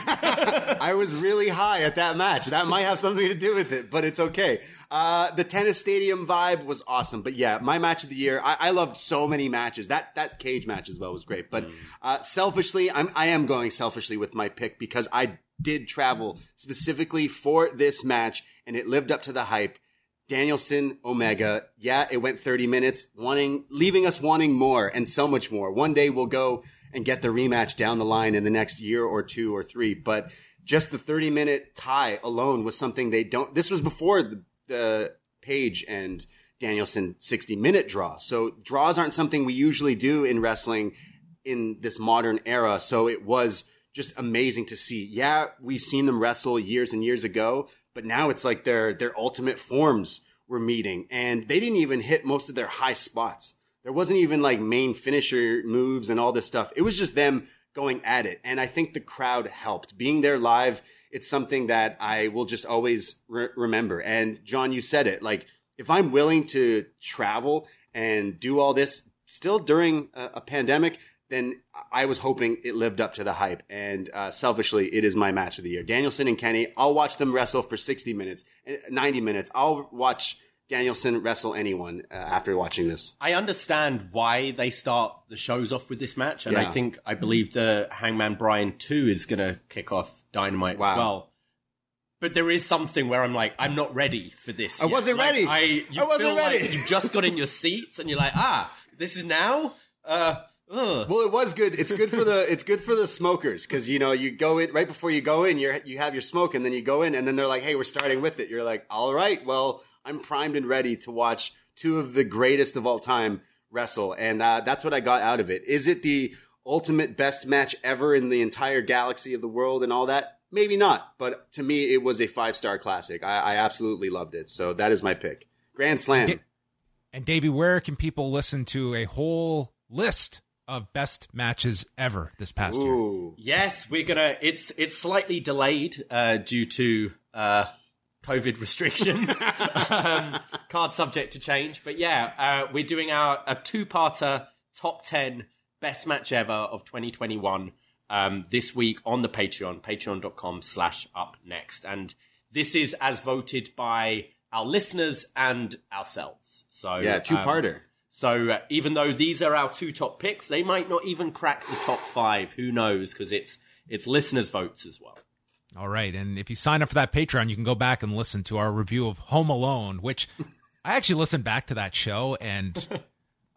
I was really high at that match. That might have something to do with it, but it's okay. Uh, the tennis stadium vibe was awesome. But yeah, my match of the year, I, I loved so many matches. That that cage match as well was great. But mm. uh, selfishly, I'm, I am going selfishly with my pick because I did travel specifically for this match, and it lived up to the hype. Danielson, Omega, yeah, it went thirty minutes, wanting, leaving us wanting more and so much more. One day we'll go and get the rematch down the line in the next year or two or three. But just the thirty-minute tie alone was something they don't – this was before the, the Page and Danielson sixty-minute draw. So draws aren't something we usually do in wrestling in this modern era. So it was just amazing to see. Yeah, we've seen them wrestle years and years ago, but now it's like their their ultimate forms were meeting, and they didn't even hit most of their high spots. There wasn't even like main finisher moves and all this stuff. It was just them going at it, and I think the crowd helped. Being there live, it's something that I will just always re- remember. And John, you said it, like if I'm willing to travel and do all this still during a, a pandemic, then I was hoping it lived up to the hype. And uh, selfishly, it is my match of the year. Danielson and Kenny, I'll watch them wrestle for sixty minutes, ninety minutes. I'll watch Danielson wrestle anyone uh, after watching this. I understand why they start the shows off with this match. And yeah. I think, I believe the Hangman Bryan two is going to kick off Dynamite wow. as well. But there is something where I'm like, I'm not ready for this. I yet. wasn't like, ready. I, you I wasn't feel ready. Like you just got in your seats and you're like, ah, this is now? Uh Ugh. Well, it was good. It's good for the it's good for the smokers, because you know you go in right before you go in. You you have your smoke, and then you go in, and then they're like, "Hey, we're starting with it." You're like, "All right, well, I'm primed and ready to watch two of the greatest of all time wrestle," and uh, that's what I got out of it. Is it the ultimate best match ever in the entire galaxy of the world and all that? Maybe not, but to me, it was a five star classic. I, I absolutely loved it. So that is my pick. Grand Slam. And, da- and Davey, where can people listen to a whole list of best matches ever this past Ooh. year? Yes, we're gonna it's it's slightly delayed uh due to uh COVID restrictions. um card subject to change, but yeah, uh we're doing our a two-parter top ten best match ever of twenty twenty-one um this week on the Patreon, patreon dot com slash up next, and this is as voted by our listeners and ourselves. So yeah, two-parter. um, So uh, even though these are our two top picks, they might not even crack the top five. Who knows? Because it's it's listeners' votes as well. All right. And if you sign up for that Patreon, you can go back and listen to our review of Home Alone, which I actually listened back to that show, and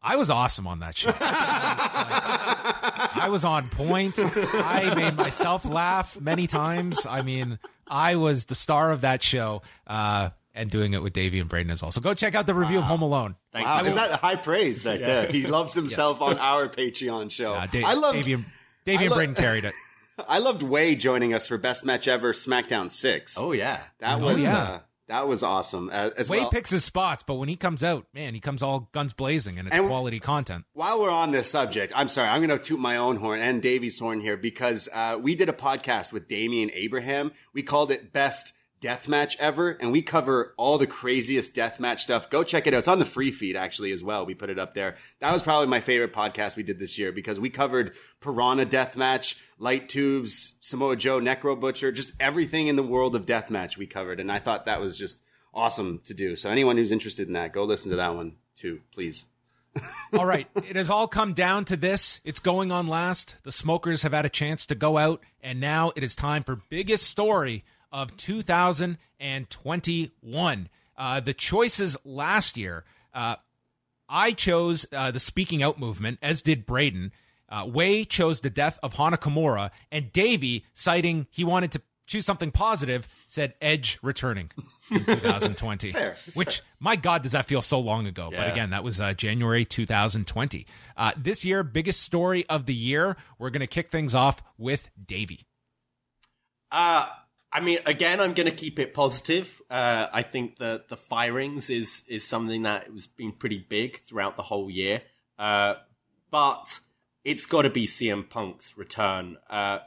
I was awesome on that show. I was, like, I was on point. I made myself laugh many times. I mean, I was the star of that show. Uh And doing it with Davey and Braden as well. So go check out the review wow. of Home Alone. Thank wow. you. Is that high praise right yeah. there? He loves himself yes. on our Patreon show. Uh, Dave, I loved, Davey and, Davey I and lo- Braden carried it. I loved Way joining us for Best Match Ever SmackDown six. Oh, yeah. That oh, was yeah. Uh, that was awesome. Uh, as Way well. picks his spots, but when he comes out, man, he comes all guns blazing, and it's and quality content. While we're on this subject, I'm sorry, I'm going to toot my own horn and Davey's horn here, because uh, we did a podcast with Damian Abraham. We called it Best Deathmatch Ever, and we cover all the craziest deathmatch stuff. Go check it out. It's on the free feed actually as well. We put it up there. That was probably my favorite podcast we did this year, because we covered Piranha Deathmatch, Light Tubes, Samoa Joe, Necro Butcher, just everything in the world of deathmatch we covered, and I thought that was just awesome to do. So anyone who's interested in that, go listen to that one too, please. All right. It has all come down to this. It's going on last. The smokers have had a chance to go out, and now it is time for biggest story of two thousand twenty-one. Uh, the choices last year, uh, I chose uh, the speaking out movement, as did Braden. Uh, Way chose the death of Hana Kimura, and Davey, citing he wanted to choose something positive, said Edge returning in two thousand twenty. Fair, which, fair. My God, does that feel so long ago. Yeah. But again, that was uh, January two thousand twenty. Uh, this year, biggest story of the year, we're going to kick things off with Davey. Uh... I mean, again, I'm going to keep it positive. Uh, I think that the firings is is something that has been pretty big throughout the whole year. Uh, but it's got to be C M Punk's return. Uh,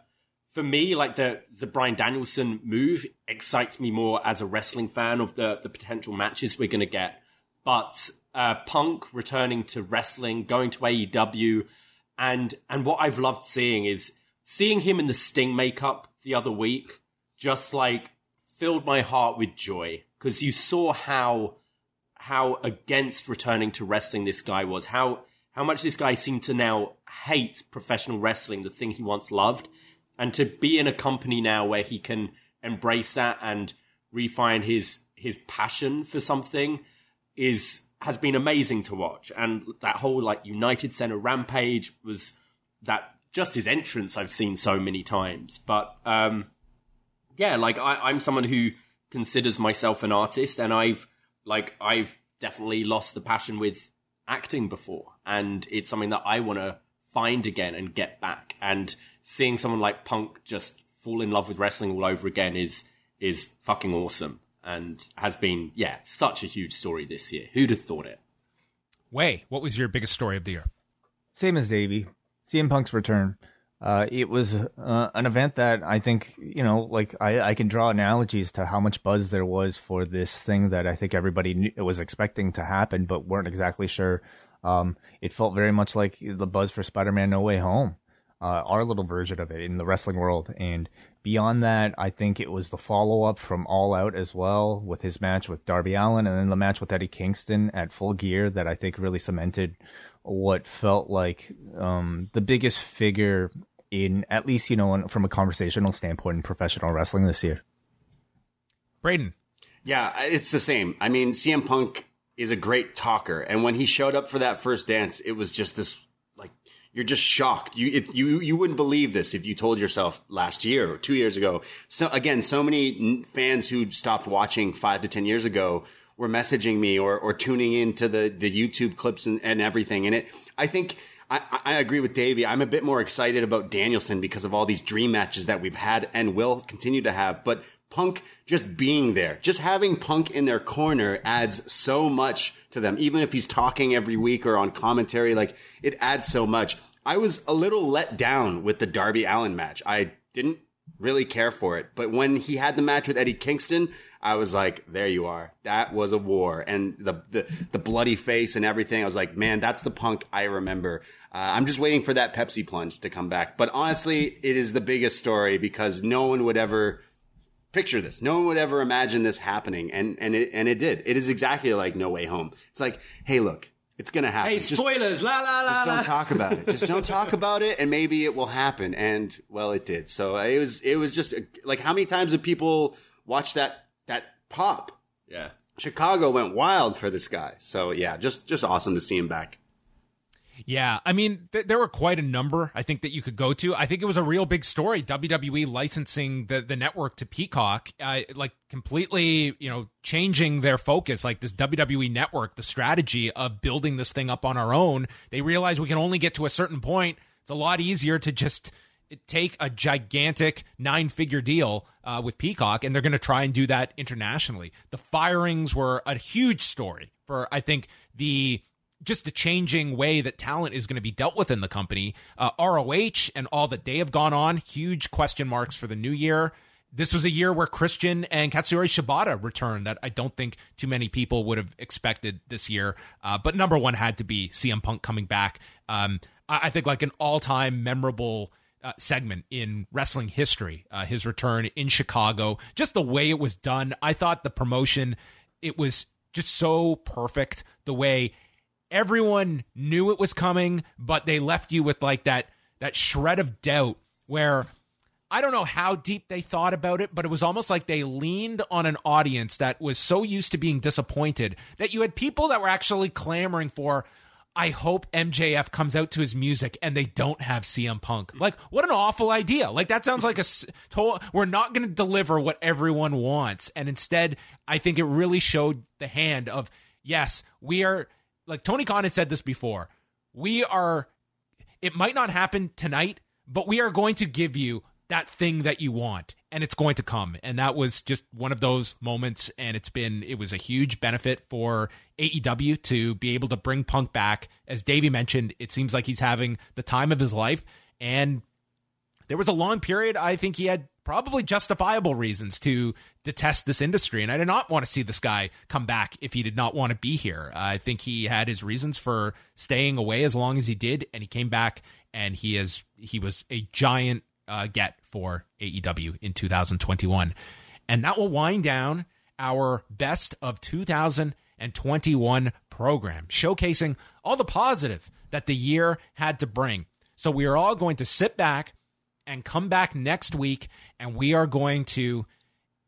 for me, like the the Bryan Danielson move excites me more as a wrestling fan of the, the potential matches we're going to get. But uh, Punk returning to wrestling, going to A E W, and and what I've loved seeing is seeing him in the Sting makeup the other week. Just like filled my heart with joy, because you saw how how against returning to wrestling this guy was, how how much this guy seemed to now hate professional wrestling, the thing he once loved, and to be in a company now where he can embrace that and refine his his passion for something is has been amazing to watch. And that whole like United Center Rampage was that just his entrance I've seen so many times, but um. Yeah, like I, I'm someone who considers myself an artist, and I've like I've definitely lost the passion with acting before, and it's something that I want to find again and get back. And seeing someone like Punk just fall in love with wrestling all over again is is fucking awesome, and has been, yeah, such a huge story this year. Who'd have thought it? Way, what was your biggest story of the year? Same as Davey, C M Punk's return. Uh, it was uh, an event that I think, you know, like I, I can draw analogies to how much buzz there was for this thing that I think everybody knew was expecting to happen, but weren't exactly sure. Um, it felt very much like the buzz for Spider-Man No Way Home, uh, our little version of it in the wrestling world. And beyond that, I think it was the follow-up from All Out as well, with his match with Darby Allin, and then the match with Eddie Kingston at Full Gear that I think really cemented what felt like um, the biggest figure in, at least, you know, from a conversational standpoint in professional wrestling this year. Braden. Yeah, it's the same. I mean, C M Punk is a great talker. And when he showed up for that first dance, it was just this, like, you're just shocked. You it, you you wouldn't believe this if you told yourself last year or two years ago. So again, so many fans who stopped watching five to ten years ago were messaging me or or tuning into the, the YouTube clips and, and everything. And it, I think... I, I agree with Davey. I'm a bit more excited about Danielson because of all these dream matches that we've had and will continue to have. But Punk just being there, just having Punk in their corner adds so much to them. Even if he's talking every week or on commentary, like, it adds so much. I was a little let down with the Darby Allin match. I didn't really care for it. But when he had the match with Eddie Kingston, I was like, there you are. That was a war. And the, the, the bloody face and everything. I was like, man, that's the Punk I remember. Uh, I'm just waiting for that Pepsi plunge to come back. But honestly, it is the biggest story because no one would ever picture this. No one would ever imagine this happening. And, and it, and it did. It is exactly like No Way Home. It's like, hey, look, it's going to happen. Hey, spoilers. Just, la, la, la, just don't talk about it. Just don't talk about it. And maybe it will happen. And well, it did. So it was, it was just like, how many times have people watched that? That pop. Yeah. Chicago went wild for this guy. So, yeah, just just awesome to see him back. Yeah. I mean, th- there were quite a number, I think, that you could go to. I think it was a real big story. W W E licensing the, the network to Peacock, uh, like completely, you know, changing their focus. Like this W W E network, the strategy of building this thing up on our own, they realized we can only get to a certain point. It's a lot easier to just take a gigantic nine-figure deal uh, with Peacock, and they're going to try and do that internationally. The firings were a huge story for, I think, the just the changing way that talent is going to be dealt with in the company. Uh, R O H and all that they have gone on, huge question marks for the new year. This was a year where Christian and Katsuyori Shibata returned that I don't think too many people would have expected this year. Uh, but number one had to be C M Punk coming back. Um, I-, I think like an all-time memorable Uh, segment in wrestling history, uh, his return in Chicago, just the way it was done. I thought the promotion, it was just so perfect the way everyone knew it was coming, but they left you with like that, that shred of doubt where I don't know how deep they thought about it, but it was almost like they leaned on an audience that was so used to being disappointed that you had people that were actually clamoring for, I hope M J F comes out to his music and they don't have C M Punk. Like, what an awful idea. Like, that sounds like a total, we're not going to deliver what everyone wants. And instead, I think it really showed the hand of, yes, we are, like Tony Khan had said this before, we are, it might not happen tonight, but we are going to give you that thing that you want. And it's going to come. And that was just one of those moments. And it's been, it was a huge benefit for A E W to be able to bring Punk back. As Davey mentioned, it seems like he's having the time of his life. And there was a long period, I think he had probably justifiable reasons to detest this industry. And I did not want to see this guy come back if he did not want to be here. I think he had his reasons for staying away as long as he did. And he came back and he is, he was a giant Uh, get for A E W in two thousand twenty-one. And that will wind down our best of two thousand twenty-one program, showcasing all the positive that the year had to bring. So we are all going to sit back and come back next week, and we are going to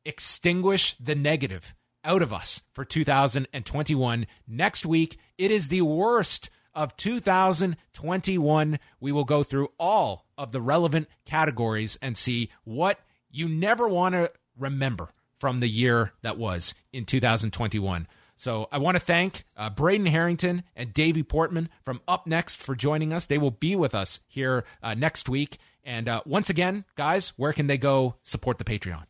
extinguish the negative out of us for two thousand twenty-one. Next week, it is the worst of two thousand twenty-one. We will go through all of the relevant categories and see what you never want to remember from the year that was in two thousand twenty-one. So I want to thank uh, Braden Harrington and Davey Portman from Up Next for joining us. They will be with us here uh, next week. And uh, once again, guys, where can they go support the Patreon?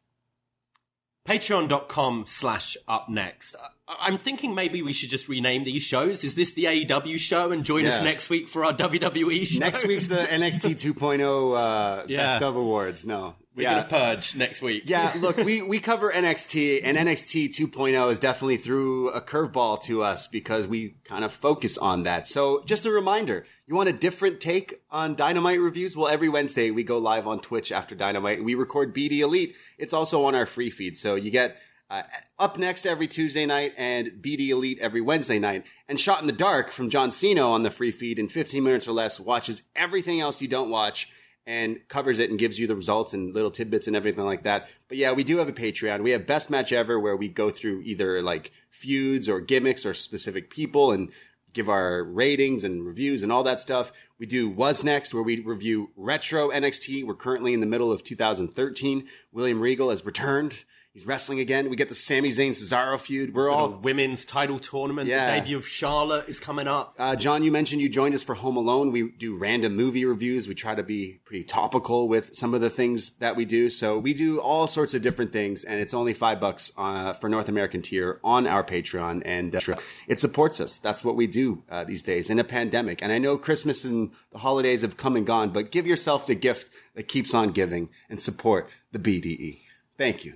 Patreon.com slash up next. I'm thinking maybe we should just rename these shows. Is this the A E W show? And join yeah. us next week for our W W E show. Next week's the N X T two point oh uh, yeah. Best of Awards. No. We're yeah. going to purge next week. Yeah, look, we, we cover N X T, and N X T two point oh is definitely threw a curveball to us because we kind of focus on that. So just a reminder, you want a different take on Dynamite reviews? Well, every Wednesday we go live on Twitch after Dynamite, and we record B D Elite. It's also on our free feed, so you get uh, Up Next every Tuesday night and B D Elite every Wednesday night. And Shot in the Dark from John Cena on the free feed in fifteen minutes or less watches everything else you don't watch and covers it and gives you the results and little tidbits and everything like that. But yeah, we do have a Patreon. We have Best Match Ever, where we go through either like feuds or gimmicks or specific people and give our ratings and reviews and all that stuff. We do Was Next, where we review retro N X T. We're currently in the middle of two thousand thirteen. William Regal has returned. He's wrestling again. We get the Sami Zayn Cesaro feud. We're all women's title tournament. Yeah. The debut of Charlotte is coming up. Uh, John, you mentioned you joined us for Home Alone. We do random movie reviews. We try to be pretty topical with some of the things that we do. So we do all sorts of different things, and it's only five bucks uh, for North American tier on our Patreon, and uh, it supports us. That's what we do uh, these days in a pandemic. And I know Christmas and the holidays have come and gone, but give yourself the gift that keeps on giving and support the B D E. Thank you.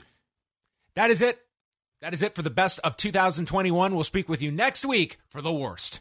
That is it. That is it for the best of two thousand twenty-one. We'll speak with you next week for the worst.